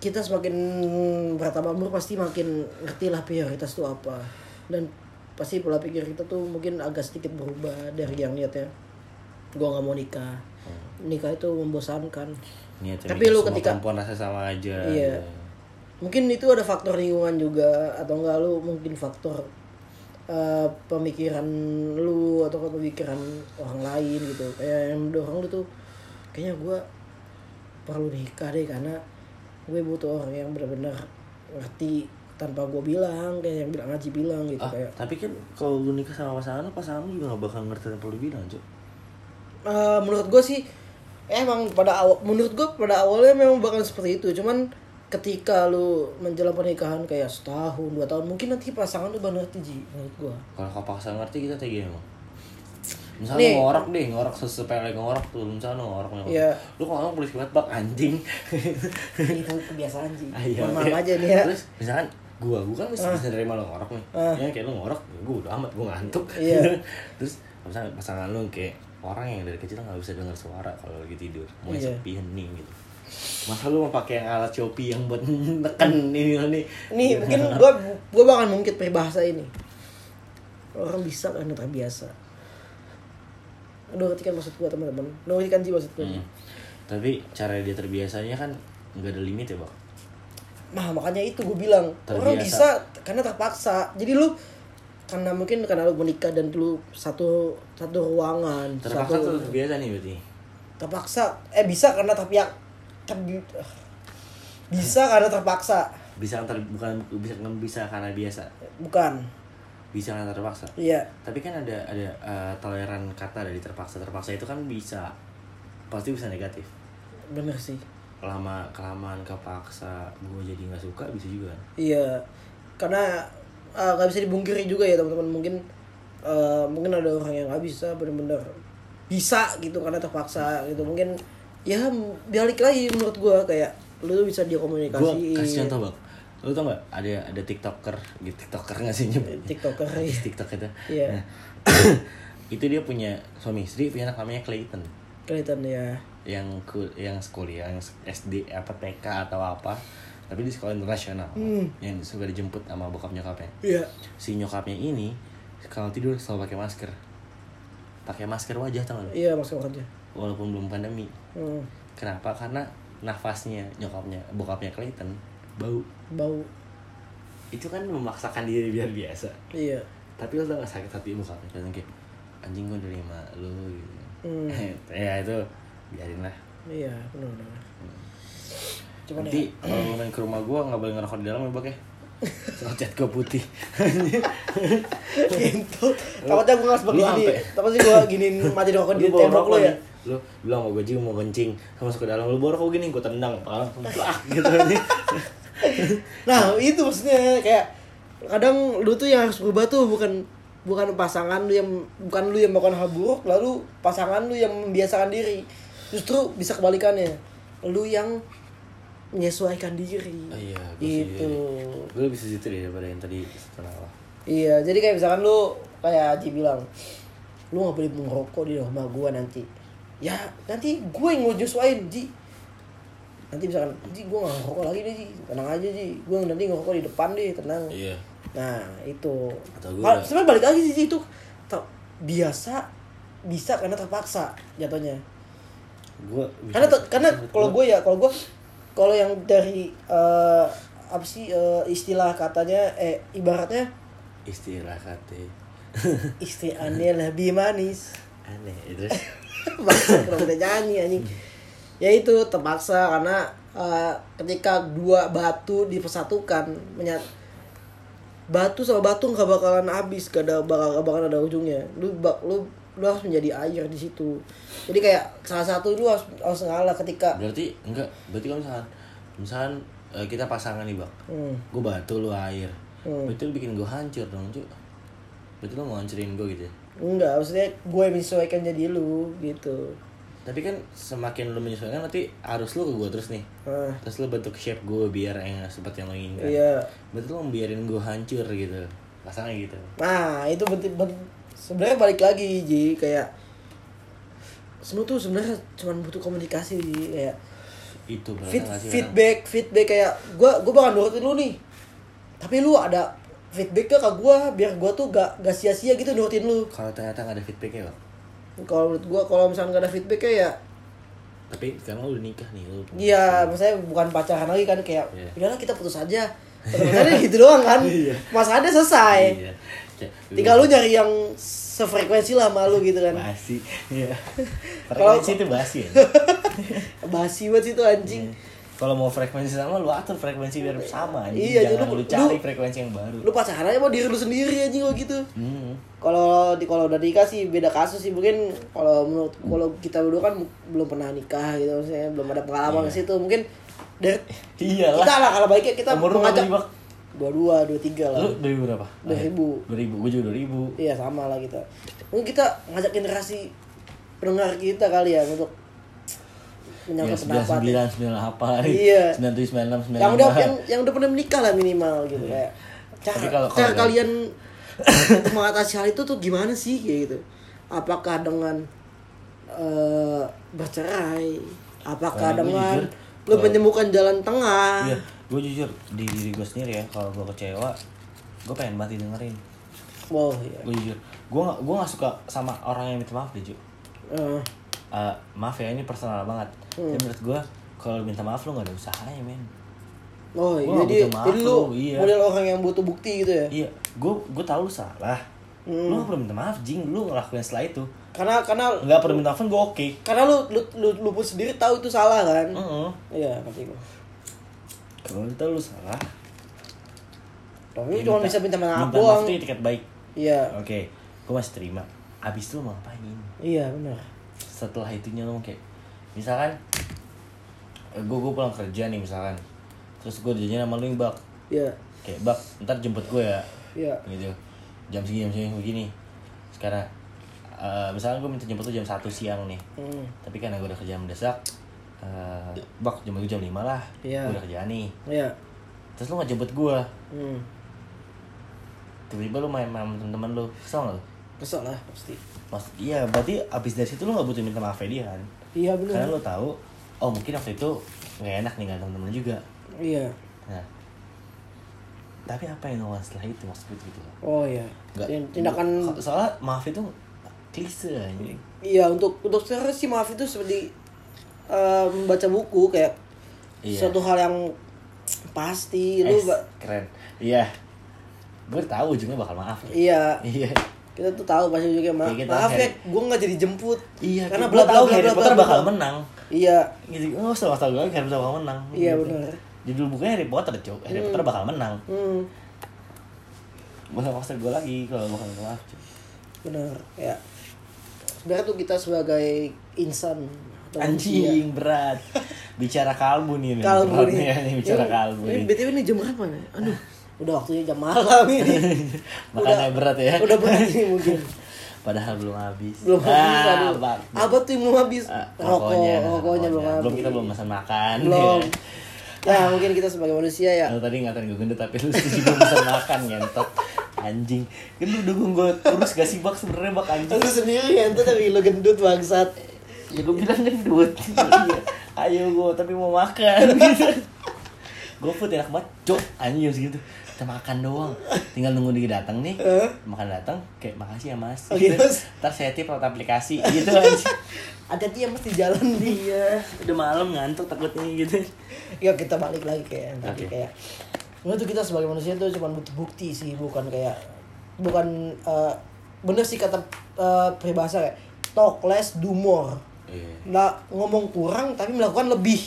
kita semakin bertambah umur pasti makin ngerti lah prioritas itu apa, dan pasti pola pikir kita tuh mungkin agak sedikit berubah dari yang niatnya gue nggak mau nikah. Hmm. Nikah itu membosankan. Niatnya tapi lu ketika perempuan rasa sama aja. Iya. Mungkin itu ada faktor lingkungan juga, atau enggak lu mungkin faktor Uh, pemikiran lu atau pemikiran orang lain gitu. Kayak yang dorong lu tuh kayaknya gue perlu nikah deh, karena gue butuh orang yang benar-benar ngerti tanpa gue bilang, kayak yang bilang Haji bilang gitu. Ah, kayak tapi kan kalau lu nikah sama pasangan lu, pasangan lu juga gak bakal ngerti tanpa lu bilang aja. Uh, menurut gue sih emang pada awal, menurut gue pada awalnya memang bakal seperti itu. Cuman ketika lu menjelang pernikahan kayak setahun, dua tahun, mungkin nanti pasangan lu bakal ngerti Ji, menurut gua. Kalau kau paksa ngerti kita kayak gimana? Misalnya ngorok deh, ngorok sesepele ngorok tuh, misalnya ngorok ngorok. Yeah. Lu kalau ngomong polisi banget bak anjing. Itu kebiasaan Ji. Ah, iya. Maaf aja nih ya. Terus misalkan gua, gua kan mesti bisa uh. nerima lu ngorok nih. Uh. Ya kayak lu ngorok, gua udah amat, gua ngantuk. Yeah. Terus misalnya pasangan lu kayak orang yang dari kecil enggak bisa dengar suara kalau lagi tidur, mau yeah. sepi hening gitu. Masa lu mau pakai yang alat Shopee yang buat neken ini nih. Nih mungkin gua gua bakal mungkin peribahasa ini. Orang bisa kan terbiasa. Lu ngerti kan maksud gua teman-teman? Lu ngerti kan sih maksud gua? Hmm. Tapi cara dia terbiasanya kan enggak ada limit ya, Bang. Nah, makanya itu gua bilang, terbiasa. Orang bisa karena terpaksa. Jadi lu karena mungkin karena lu menikah dan lu satu satu ruangan, terpaksa satu tuh terbiasa nih berarti. Terpaksa eh bisa karena tapi yang bisa karena terpaksa. Bisa ter, bukan bisa bisa karena biasa. Bukan. Bisa karena terpaksa. Iya. Tapi kan ada ada uh, toleran kata dari terpaksa. Terpaksa itu kan bisa pasti bisa negatif. Bener sih. Lama kelamaan kepaksa gue jadi enggak suka bisa juga. Iya. Karena enggak uh, bisa dibungkiri juga ya teman-teman. Mungkin uh, mungkin ada orang yang enggak bisa benar-benar bisa gitu karena terpaksa gitu. Mungkin ya balik lagi menurut gue kayak lu bisa dia komunikasi. Gue kasih contoh bang, lu tau nggak ada ada tiktoker gitu, tiktoker nggak sih nyebutnya tiktoker ya. tiktok itu yeah. Nah, itu dia punya suami istri, punya anak namanya Clayton. Clayton ya yang yang sekolah yang S D apa T K atau apa, tapi di sekolah internasional. Hmm. Yang suka dijemput sama bokap nyokapnya. Yeah. Si nyokapnya ini kalau tidur selalu pakai masker, pakai masker wajah tau nggak? Iya yeah, masker wajah walaupun belum pandemi. Hmm. Kenapa? Karena nafasnya nyokapnya, bokapnya Clayton bau. Bau. Itu kan memaksakan diri biar biasa. Iya. Tapi lo tau gak sakit hati bokapnya Clayton kayak anjing gue nerima lo gitu. Hmm. Ya itu biarin lah. Iya benar-benar. Hmm. Nanti ya. Kalau main ke rumah gue nggak boleh ngerokok di dalam ya bak ya. Socat gue putih. Gitu. Takutnya gue nggak seperti ini. Takutnya gue giniin mati rokok di tembok lo ya. Lu bilang mau gaji mau kencing masuk ke dalam lu borok kok gini gue tendang ah gitu nih. Nah itu maksudnya kayak kadang lu tuh yang harus berubah tuh, bukan bukan pasangan lu yang bukan lu yang melakukan hal buruk lalu pasangan lu yang membiasakan diri, justru bisa kebalikannya lu yang menyesuaikan diri. Oh, iya, itu gue bisa situ deh daripada yang tadi setelah lah. Iya jadi kayak misalkan lu kayak Haji bilang lu nggak boleh merokok di rumah gua nanti. Ya nanti gue yang mau nyesuaiin Ji. Nanti misalkan Ji gue gak ngerokok lagi deh Ji. Tenang aja Ji, gue nanti ngerokok di depan deh, tenang. Iya. Nah itu Mal- sebenernya balik lagi sih Ji, itu ter- biasa bisa karena terpaksa jatuhnya. Gua karena ter- karena kalau gue ya kalau gue kalau yang dari uh, apa sih uh, istilah katanya eh ibaratnya istilah kata istiannya lebih manis aneh terus bahkan kalau udah nyanyi anjing. Ya itu terpaksa karena uh, ketika dua batu dipersatukan menyat batu sama batu nggak bakalan habis, gak ada bakal bakalan ada ujungnya. Lu bak lu lu harus menjadi air di situ. Jadi kayak salah satu lu harus harus ngalah ketika. Berarti enggak, berarti kalau misalkan misalkan kita pasangan nih bang, hmm. gue batu lu air, hmm. berarti lu bikin gue hancur dong cuy. Berarti lu mau hancurin gue gitu? Enggak, maksudnya gue menyesuaikan jadi lu gitu. Tapi kan semakin lu menyesuaikan nanti arus lu ke gue terus nih. Ah. Terus lu bentuk shape gue biar yang seperti yang lo inginkan. Iya. Berarti lu membiarin gue hancur gitu. Pasangan gitu. Nah, itu bentuk ben- sebenarnya balik lagi Ji, kayak semua tuh sebenarnya cuma butuh komunikasi Ji, kayak itu Feed- feedback, kadang. feedback kayak gue gue bakal nurutin lu nih. Tapi lu ada feedbacknya ke gue biar gue tuh gak gak sia-sia gitu nurutin lu. Kalau ternyata gak ada feedbacknya, Bang. Kalau menurut gue, kalau misalnya nggak ada feedbacknya ya. Tapi sekarang lu udah nikah nih lu. Iya, maksudnya bukan pacaran lagi kan, kayak yeah. udahlah kita putus aja. Sebenarnya gitu doang kan. Masalahnya selesai. Iya. Tinggal lu nyari yang sefrekuensi lah sama lu gitu kan. Basi. Iya. Frekuensi itu basi ya. Basi banget sih itu anjing. Yeah. Kalau mau frekuensi sama lu atur frekuensi biar sama aja. Iya, jangan lu, lu cari lu, frekuensi yang baru. Lu pacarannya mau diri lu sendiri aja kalau gitu. Hmm. Kalau di kalau udah nikah sih beda kasus sih mungkin. Kalau menurut kalau kita berdua kan belum pernah nikah gitu, maksudnya belum ada pengalaman ke situ mungkin. Dari, iyalah. Kita lah kalau baiknya kita umur mengajak dua puluh dua, dua puluh tiga lah. Lu dari berapa? dua ribu. dua ribu, gua juga dua ribu. Iya, sama lah kita. Mungkin kita ngajak generasi pendengar kita kali ya untuk menyangkut pendapat ya, sembilan puluh sembilan apa iya. sembilan puluh tujuh, sembilan puluh enam, sembilan puluh delapan yang udah yang, yang udah pernah menikah lah minimal gitu hmm. kayak cara, kalau, kalau cara kalian untuk mengatasi hal itu tuh gimana sih kayak gitu, apakah dengan uh, bercerai, apakah karena dengan jujur, lu kalau, menemukan jalan tengah. Iya, gue jujur di diri gue sendiri ya, kalau gue kecewa gue pengen banget dengerin. Wow, iya. Gue jujur gue nggak gue nggak suka sama orang yang minta maaf deh cuy. uh. Uh, maaf ya ini personal banget. Hmm. Tapi menurut gue kalau minta maaf lu nggak ada usahanya men. Oh gua jadi jadi lu iya. model orang yang butuh bukti gitu ya? Iya. Gue gue tahu lu salah. Hmm. Lu nggak perlu minta maaf jing, lu ngelakuin setelah itu. Karena karena nggak perlu minta maaf gue oke. Okay. Karena lu lu lu, lu pun sendiri tahu itu salah kan? Uh-uh. Iya ngerti gue. Kalau lu tahu lu salah, tapi ya, cuma minta, bisa minta maaf doang. Minta maaf itu tiket baik. Iya. Oke, okay. Gue masih terima. Abis itu mau ngapain? Iya benar. Setelah itunya lo kayak misalkan gue gue pulang kerja nih misalkan, terus gue janjian sama lo yang bak yeah. kayak bak ntar jemput gue ya yeah. gitu jam segini jam segini begini sekarang uh, misalkan gue minta jemput lo jam satu siang nih mm. tapi karena gue udah kerja mendesak uh, bak jemput gue jam lima lah yeah. gue udah kerjaan nih yeah. terus lo nggak jemput gue mm. tiba-tiba lo main sama teman-teman lo, kesel nggak lo? Kesel lah pasti. Mas, iya, berarti abis dari situ lu nggak butuh minta maaf dia kan? Iya benar. Karena lu tahu, oh mungkin waktu itu nggak enak nih nggak teman-teman juga. Iya. Nah, tapi apa yang ngomong setelah itu maksud gitu? Oh iya. Gak, tindakan. Soalnya maaf itu klise aja. Iya, untuk untuk secara sih maaf itu seperti uh, membaca buku kayak iya. suatu hal yang pasti. Lu es, ba- keren. Iya. Gue tahu ujungnya bakal maaf. Gitu. Iya. Iya. Kita tuh tahu pasti juga ma- ya, maaf ya, gue nggak jadi jemput. Iya, karena belum tahu Harry Potter bakal menang. Iya. Gitu, nggak usah tahu gue Harry Potter bakal menang. Iya gitu. Benar. Judul bukunya Harry Potter cuy, Harry hmm. Potter bakal menang. Hmm. Bukan maksud gue lagi kalau bakal menang. Benar, ya. Sebenarnya tuh kita sebagai insan anjing berat. Bicara kalbu nih. Kalbu nih. Ini bicara ya, kalbu. Ini B T W ini jam berapa nih? Aduh. Udah waktunya jam malam ini. Makanya udah, berat ya. Udah berat ini mungkin. Padahal belum habis. Belum habis aduh. Apa tuh yang belum habis? Ah, rokoknya, rokoknya belum habis. Belum kita belum pesan makan. Belum. Ya. Ya mungkin kita sebagai manusia ya. Lalu, tadi ngatain gue gendut tapi lu sih belum pesan makan ngentot. Anjing. Kan lu dukung gue terus gak sih bak sebenarnya bak anjing. Lu sendiri ngentot tapi lu gendut bangsat. Ya gue bilang gendut. Ayo gue tapi mau makan. Gue food enak banget cok anjing segitu. Kita makan doang, tinggal nunggu dia datang nih, uh. makan datang, kayak makasih ya mas, oh, gitu. Yes. Ntar saya tip lewat aplikasi, gitu aja. Ada dia mesti jalan dia, udah malam ngantuk takutnya gitu. Ya kita balik lagi kayak, okay. kayak, menurut kita sebagai manusia tuh cuma butuh bukti sih, bukan kayak, bukan uh, bener sih kata uh, peribahasa kayak talk less do more, yeah. Nah ngomong kurang tapi melakukan lebih.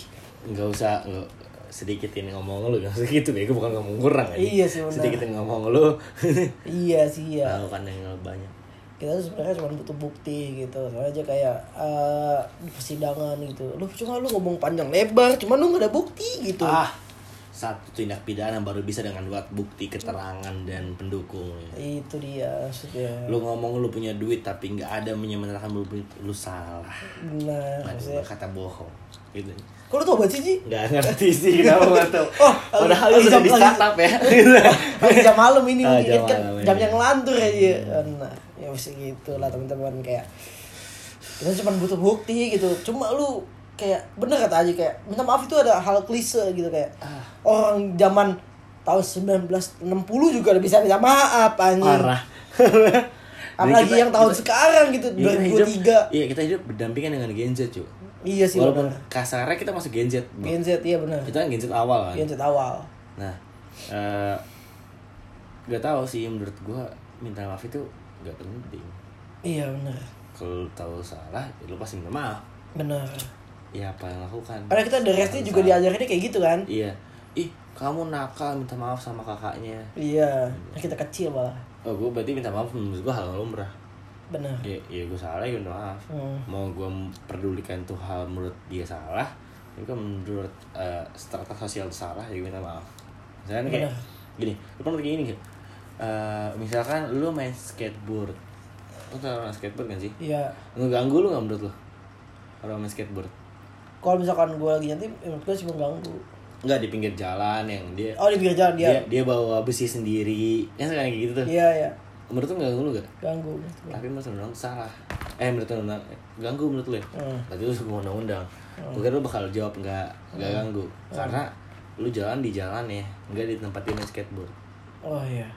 Gak usah, gak. sedikitin ngomong lu, maksudnya gitu bego, bukan ngomong kurang aja. Iya sih benar. Sedikitin ngomong lu. Iya sih ya. Nah, kan yang banyak. Kita tuh sebenarnya cuma butuh bukti gitu. Soalnya aja kayak uh, persidangan gitu. Lu cuma lu ngomong panjang lebar, cuma lu enggak ada bukti gitu. Ah. Satu tindak pidana baru bisa dengan buat bukti, keterangan dan pendukung. Itu dia maksudnya. Lu ngomong lu punya duit tapi nggak ada menyemenarkan duit, lu salah. Benar. Maksudnya kata bohong. Gitu. Kok lu tau banget sih? Nggak ngerti sih, kenapa nggak tau? Oh, padahal lu udah ditatap ya. Lagi jam malam ini, oh, jam, kan, malam jam ini. Yang lantur aja. Nah, ya mesti gitulah teman-teman, kayak kita cuma butuh bukti gitu. Cuma lu kayak bener kata aja, kayak minta maaf itu ada hal klise gitu, kayak ah. Orang zaman tahun sembilan belas enam puluh juga udah bisa minta maaf anjing. Parah. Apalagi kita, yang tahun kita, sekarang gitu iya, dua ribu tiga. Iya, kita hidup berdampingan dengan Gen Z, cuy. Iya sih. Walaupun bener. Kasarnya kita masuk Gen Z. Gen Z, iya benar. Itu kan Gen Z awal kan. Gen Z awal. Nah, uh, gak tahu sih, menurut gua minta maaf itu gak penting. Iya benar. Kalau tahu salah, ya lu pasti minta maaf. Benar. Ya apa yang lakukan. Padahal kita dari S D juga diajarinnya kayak gitu kan. Iya. Ih, kamu nakal, minta maaf sama kakaknya. Iya. Nah, kita kecil malah. Oh, gue berarti minta maaf menurut gue hal lumrah. Benar. Iya, ya, gue salah ya minta maaf. Hmm. Mau gue memperdulikan tuh hal menurut dia salah, itu kan menurut uh, strata sosial salah, ya minta maaf. Misalkan kayak gini, lu pernah kayak gini gak? Uh, misalkan lu main skateboard. Lu tahu main skateboard kan sih? Iya. Ngeganggu lu enggak menurut lu? Orang main skateboard. Kalau misalkan gue lagi nyantai, menurut gue sih mengganggu. Enggak, di pinggir jalan yang dia. Oh, di pinggir jalan dia. Dia, dia bawa besi sendiri. Yang sekarang kayak gitu tuh. Iya, iya. Menurut lu ganggu lu enggak? Ganggu. Tapi menurut lu salah. Eh, menurut lu ganggu menurut lu ya? Hmm. Tadi lu sebelum undang-undang. Hmm. Gue kira lu bakal jawab enggak, enggak hmm. ganggu. Hmm. Karena lu jalan di jalan ya, enggak di tempat dia main skateboard. Oh iya.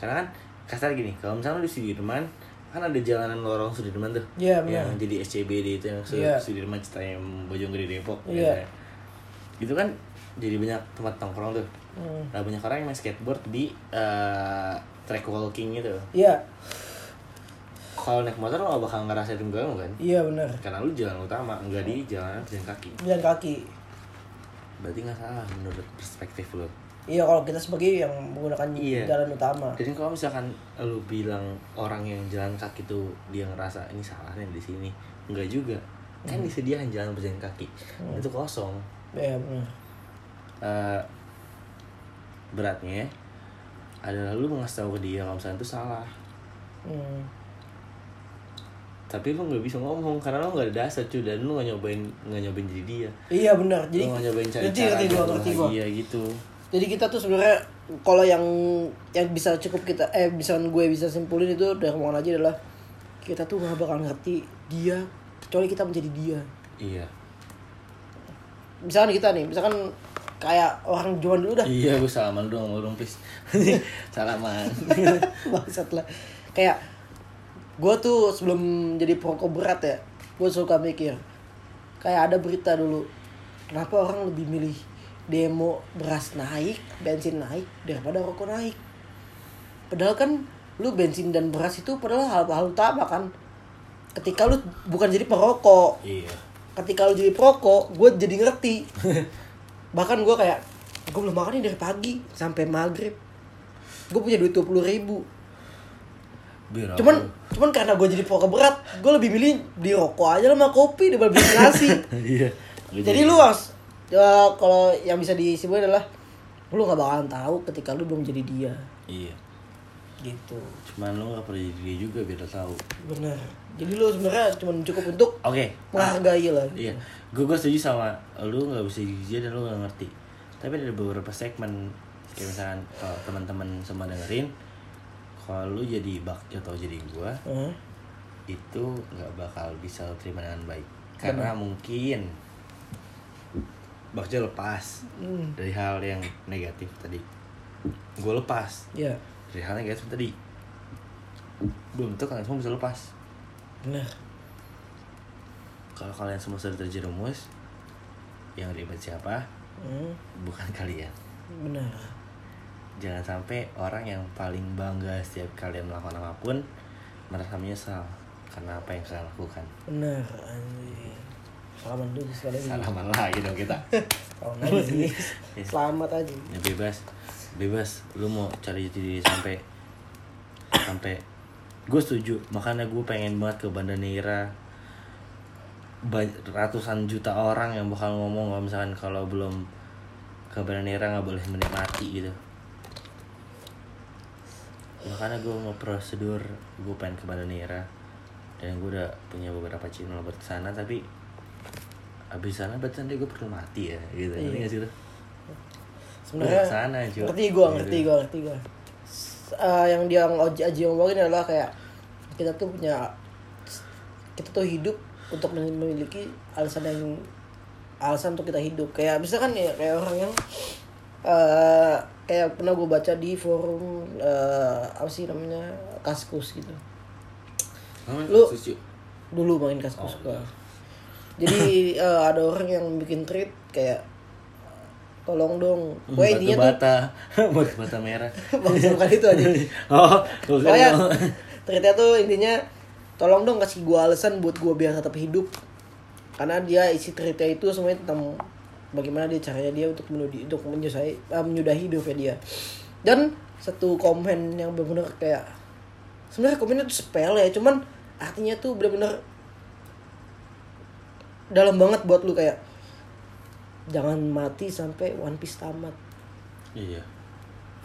Karena kan kasar gini, kalau misalnya lu di Sudirman, kan ada jalanan lorong Sudirman tuh, yeah, yang jadi S C B D itu yang yeah. Sudirman Citayam Bojonggede Depok, yeah. Kan. Itu kan jadi banyak tempat tongkrong tuh, mm. Nah banyak orang yang main skateboard di uh, track walking gitu. Iya. Yeah. Kalau naik motor lo gak bakal ngerasain ganggu kan? Iya yeah, benar. Karena lu jalan utama, enggak di jalanan pejalan kaki. Pejalan kaki. Berarti nggak salah menurut perspektif lo. Iya, kalau kita sebagai yang menggunakan iya. Jalan utama. Jadi kalau misalkan lu bilang orang yang jalan kaki tuh dia ngerasa ini salahnya di sini, enggak juga. Hmm. Kan disediakan jalan pejalan kaki, hmm. Itu kosong. Iya. Hmm. Uh, beratnya adalah lu ngasih tahu ke dia kalau misalkan itu salah. Hmm. Tapi lu nggak bisa ngomong karena lu nggak ada dasar cuy, dan lu nggak nyobain nggak nyobain jadi dia. Iya benar. Jadi nggak nyobain cari cara dia gitu. Jadi kita tuh sebenarnya kalau yang yang bisa cukup kita eh bisa gue bisa simpulin itu dari omongan aja adalah kita tuh gak bakal ngerti dia kecuali kita menjadi dia. Iya. Misalkan kita nih, misalkan kayak orang jualan dulu dah. Iya, gue salaman dong, dong please. Salaman. Maksud lah. Kayak gue tuh sebelum jadi perokok berat ya, gue suka mikir kayak ada berita dulu. Kenapa orang lebih milih demo beras naik, bensin naik daripada rokok naik. Padahal kan lu bensin dan beras itu padahal hal-hal utama kan. Ketika lu bukan jadi perokok. Iya. Ketika lu jadi perokok, gue jadi ngerti. Bahkan gue kayak gue belum makan nih dari pagi sampai maghrib. Gue punya duit dua puluh ribu. Biar cuman aku. cuman karena gue jadi perokok berat, gue lebih milih di rokok aja lah sama kopi daripada beli nasi. Iya. Jadi luas. Ya, kalau yang bisa disimpulin adalah lu gak bakalan tahu ketika lu belum jadi dia. Iya. Gitu. Cuman lu gak perlu jadi dia juga biar lu tahu. Benar. Jadi lu sebenarnya cuma cukup untuk okay. menghargai lah. Iya. Gue gue setuju sama lu gak bisa jadi dia dan lu gak ngerti. Tapi ada beberapa segmen kayak misalkan kalau teman-teman semua dengerin, kalau lu jadi bak atau jadi gua, uh-huh. itu gak bakal bisa terima dengan baik. Karena bener. Mungkin Bakja lepas hmm. dari hal yang negatif tadi. Gue lepas yeah. dari hal negatif tadi. Belum tentu kalian semua bisa lepas. Benar. Kalau kalian semua sudah terjerumus, yang ribet siapa? Hmm. Bukan kalian. Benar. Jangan sampai orang yang paling bangga setiap kalian melakukan apapun merasa menyesal karena apa yang kalian lakukan. Benar. Anjir. Salaman dulu sekali. Salaman lagi dong kita. Salaman lagi. Selamat aja. Ya, bebas. Bebas. Lu mau cari jati diri sampai sampai gue setuju. Makanya gue pengen banget ke Banda Neira. Ratusan juta orang yang bakal ngomong kalau misalkan kalau belum ke Banda Neira enggak boleh menikmati gitu. Makanya gue mau prosedur, gue pengen ke Banda Neira. Dan gue udah punya beberapa channel buat kesana, tapi abis sana berarti nanti gue perlu mati ya gitu, iya. Ngerti gak sih lo? Sebenernya sana, ngerti gue, ngerti gue, ngerti gue uh, yang dia Aji ngomongin adalah kayak kita tuh punya, kita tuh hidup untuk memiliki alasan yang alasan untuk kita hidup. Kayak misalkan ya, kayak orang yang uh, kayak pernah gue baca di forum uh, apa sih namanya, Kaskus gitu. Lu dulu main Kaskus oh, gua. Jadi uh, ada orang yang bikin tweet kayak tolong dong. Gue dia bata, buat bata merah. Bukan itu aja. Oh, kayak tweetnya tuh intinya tolong dong kasih gua alasan buat gua biar tetap hidup. Karena dia isi tweetnya itu semuanya tentang bagaimana dia caranya dia untuk menyudahi untuk menyudahi, uh, menyudahi hidupnya dia. Dan satu komen yang benar-benar kayak sebenarnya komennya tuh sepele ya, cuman artinya tuh benar-benar dalam banget buat lu, kayak jangan mati sampai One Piece tamat. Iya.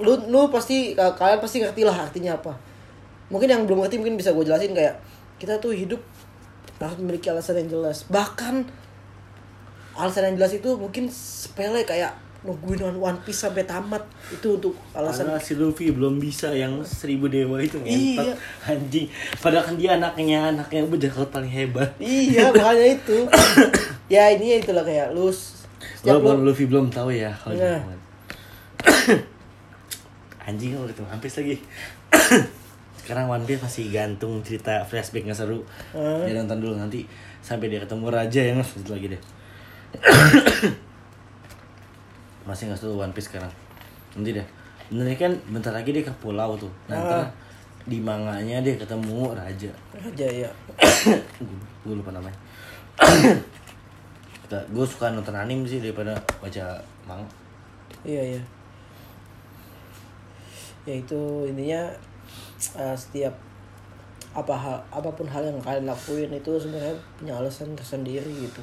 Lu lu pasti kalian pasti ngerti lah artinya apa. Mungkin yang belum ngerti mungkin bisa gue jelasin, kayak kita tuh hidup harus memiliki alasan yang jelas. Bahkan alasan yang jelas itu mungkin sepele kayak nungguin One Piece sampai tamat itu untuk alasan. Karena si Luffy belum bisa yang seribu dewa itu ngentot, iya. Anjing. Padahal kan dia anaknya, anaknya udah kalau paling hebat. Iya, makanya itu. Ya ini itulah kayak lu. Walaupun Luffy belum tahu ya kalau nah. Anjing kalau ketemu One Piece lagi. Sekarang One Piece masih gantung cerita flashback nggak seru. Hmm. Ya nonton dulu nanti sampai dia ketemu raja yang lanjut lagi deh. Masih nggak setuju One Piece sekarang, nanti deh, benernya kan bentar lagi dia ke pulau tuh, nanti ah. Di manganya dia ketemu raja. Raja ya. Gue lupa namanya. Gue suka nonton anime sih daripada baca manga. Iya iya. Ya itu intinya uh, setiap apa hal, apapun hal yang kalian lakuin itu sebenarnya punya alasan tersendiri gitu.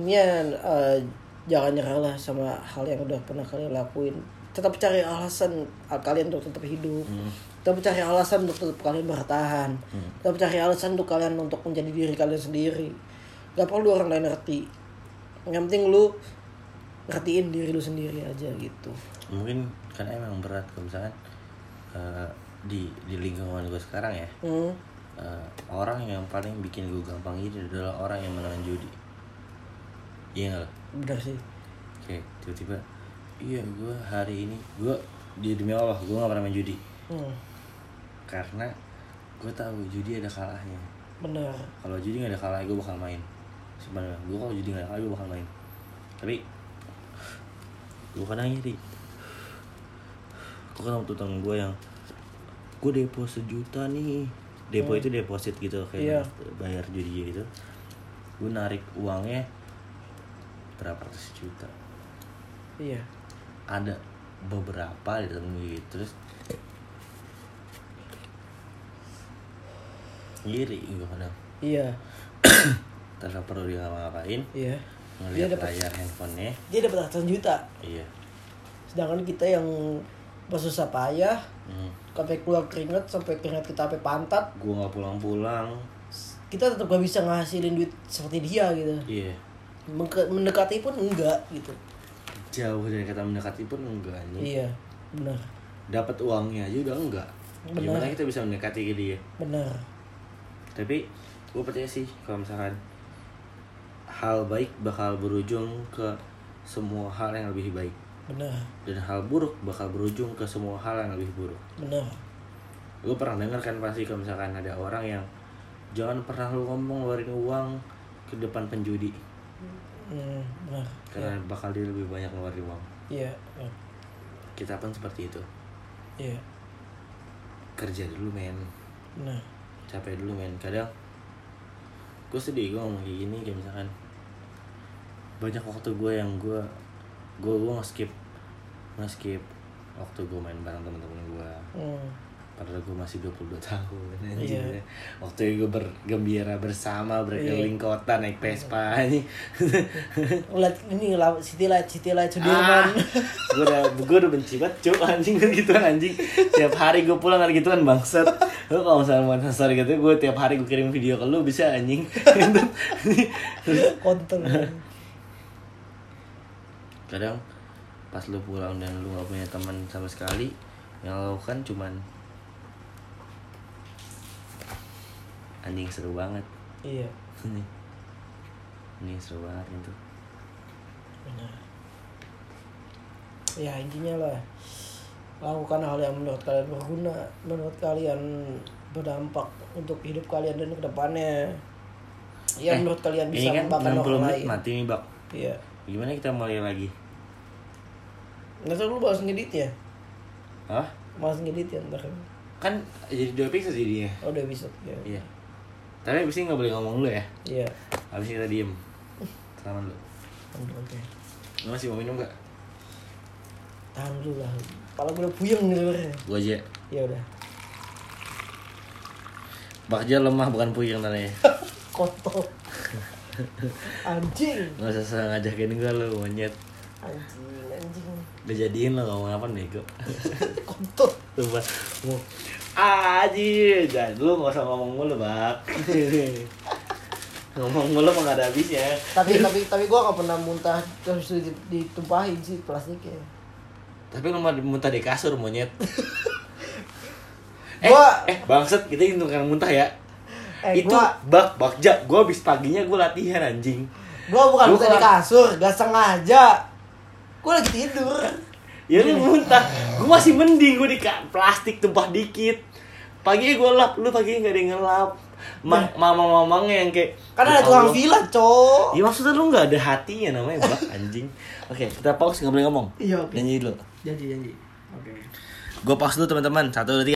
Intinya. Uh, Jangan nyerahlah sama hal yang udah pernah kalian lakuin. Tetap cari alasan kalian untuk tetap hidup. Hmm. Tetap cari alasan untuk tetap kalian bertahan. Hmm. Tetap cari alasan untuk kalian untuk menjadi diri kalian sendiri. Gak perlu orang lain ngerti. Yang penting lu ngertiin diri lu sendiri aja gitu. Mungkin kan emang berat kalau misalkan uh, di di lingkungan gue sekarang ya. Hmm. Uh, orang yang paling bikin gue gampang itu adalah orang yang menahan judi. Iya gak? Bener sih. Oke, tiba-tiba iya gue hari ini gue di demi Allah gue nggak pernah main judi. Hmm. Karena gue tahu judi ada kalahnya. Bener. Kalau judi nggak ada kalahnya gue bakal main. Sebenarnya gue kalau judi nggak ada kalahnya gue bakal main. Tapi gue kadang nyeri. Gue ketemu temen gue yang gue depo sejuta nih. Depo hmm. itu deposit gitu kayak yeah. Bayar judi gitu. Gue narik uangnya berapa ratus juta. Iya. Ada beberapa di dalam gitu. Terus ngiri gue kadang. Iya. Terus perlu dia ngapain? Iya. Ngeliat layar handphonenya. Dia dapat ratusan juta. Iya. Sedangkan kita yang bersusah payah, hmm. sampai keluar keringat, sampai keringat kita sampai pantat. Gue nggak pulang-pulang. Kita tetap gak bisa ngasilin duit seperti dia gitu. Iya. Mendekati pun enggak gitu. Jauh dari kata mendekati pun enggak nih. Iya, benar. Dapat uangnya aja udah enggak. Benar. Gimana kita bisa mendekati ke dia? Benar. Tapi gue percaya sih kalau misalkan hal baik bakal berujung ke semua hal yang lebih baik. Benar. Dan hal buruk bakal berujung ke semua hal yang lebih buruk. Benar. Gue pernah dengar kan pasti kalau misalkan ada orang yang jangan pernah lu ngomong ngeluarin uang ke depan penjudi. Hmm, benar. Karena ya. Bakal dia lebih banyak ngeluarin uang. Iya. Ya. Kita pun seperti itu. Iya. Kerja dulu men. Nah. Capek dulu men. Kadang gue sedih gue ngomong kayak gini kayak misalkan banyak waktu gue yang gue gue gue nge-skip nge-skip waktu gue main bareng temen-temen gue. Hmm. Padahal gue masih dua puluh dua tahun. Yeah. Waktu itu gue bergembira bersama berkeliling yeah. kota naik Vespa. Ini ulat ini sitilat sitilat Sudirman. Gue udah gue udah benci banget cuy anjing gitu anjing. Tiap hari gue pulang lagi gitu kan bangsat. Lu kalau misalnya mau nasar gitu gue tiap hari gue kirim video ke lu bisa anjing. Kontol. Kadang pas lu pulang dan lu gak punya teman sama sekali, yang lu kan cuman anjing seru banget. Iya. Ini, ini seru banget itu. Benar. Ya intinya lah, lakukan hal yang menurut kalian berguna, menurut kalian berdampak untuk hidup kalian dan kedepannya. Ya eh, menurut kalian bisa membangun orang lain. Ini kan enam puluh menit mati nih bak. Iya. Gimana kita mulai lagi? Nggak tahu lu bahas ngeditnya. Hah? Bahas ngeditnya ntar. Kan jadi dua episode jadinya. Oh dua episode. Iya. Ya. Tapi abis ini gak boleh ngomong dulu ya? Iya. Abis kita diem. Selamat dulu. Oke. Lu masih mau minum gak? Tahan dulu lah. Kepala gue udah puyeng gitu. Gue aja? Iya udah. Bakja lemah bukan puyeng tadi. Kotor. Anjing. Gak usah ngajakin gue lu monyet. Anjing, anjing. Udah jadiin lo ngomong apa nego. Kotor. Coba. Mau. Aji, jangan lu nggak usah ngomong mulu bak. Ngomong mulu nggak ada habisnya. Tapi tapi tapi gue nggak pernah muntah terus ditumpahin sih plastiknya. Tapi lu mah muntah di kasur monyet. eh, gua... eh bangsat kita hitungkan muntah ya. Eh, itu gua... bak bakja. Gue abis paginya gue latihan anjing. Gue bukan gua muntah di kasur, gak sengaja. Gue lagi tidur. Ya lu muntah, gue masih mending gue di plastik tumpah dikit. Paginya gue lap, lu paginya nggak ada yang ngelap. Ma- Mama-mamangnya yang kayak karena ada tukang villa, cow. Ya maksudnya lu nggak ada hatinya namanya bak anjing. Oke, okay, kita pause nggak boleh ngomong. Iya. Okay. Janji dulu. Janji janji. Oke. Okay. Gue pause dulu teman-teman. Satu dua tiga.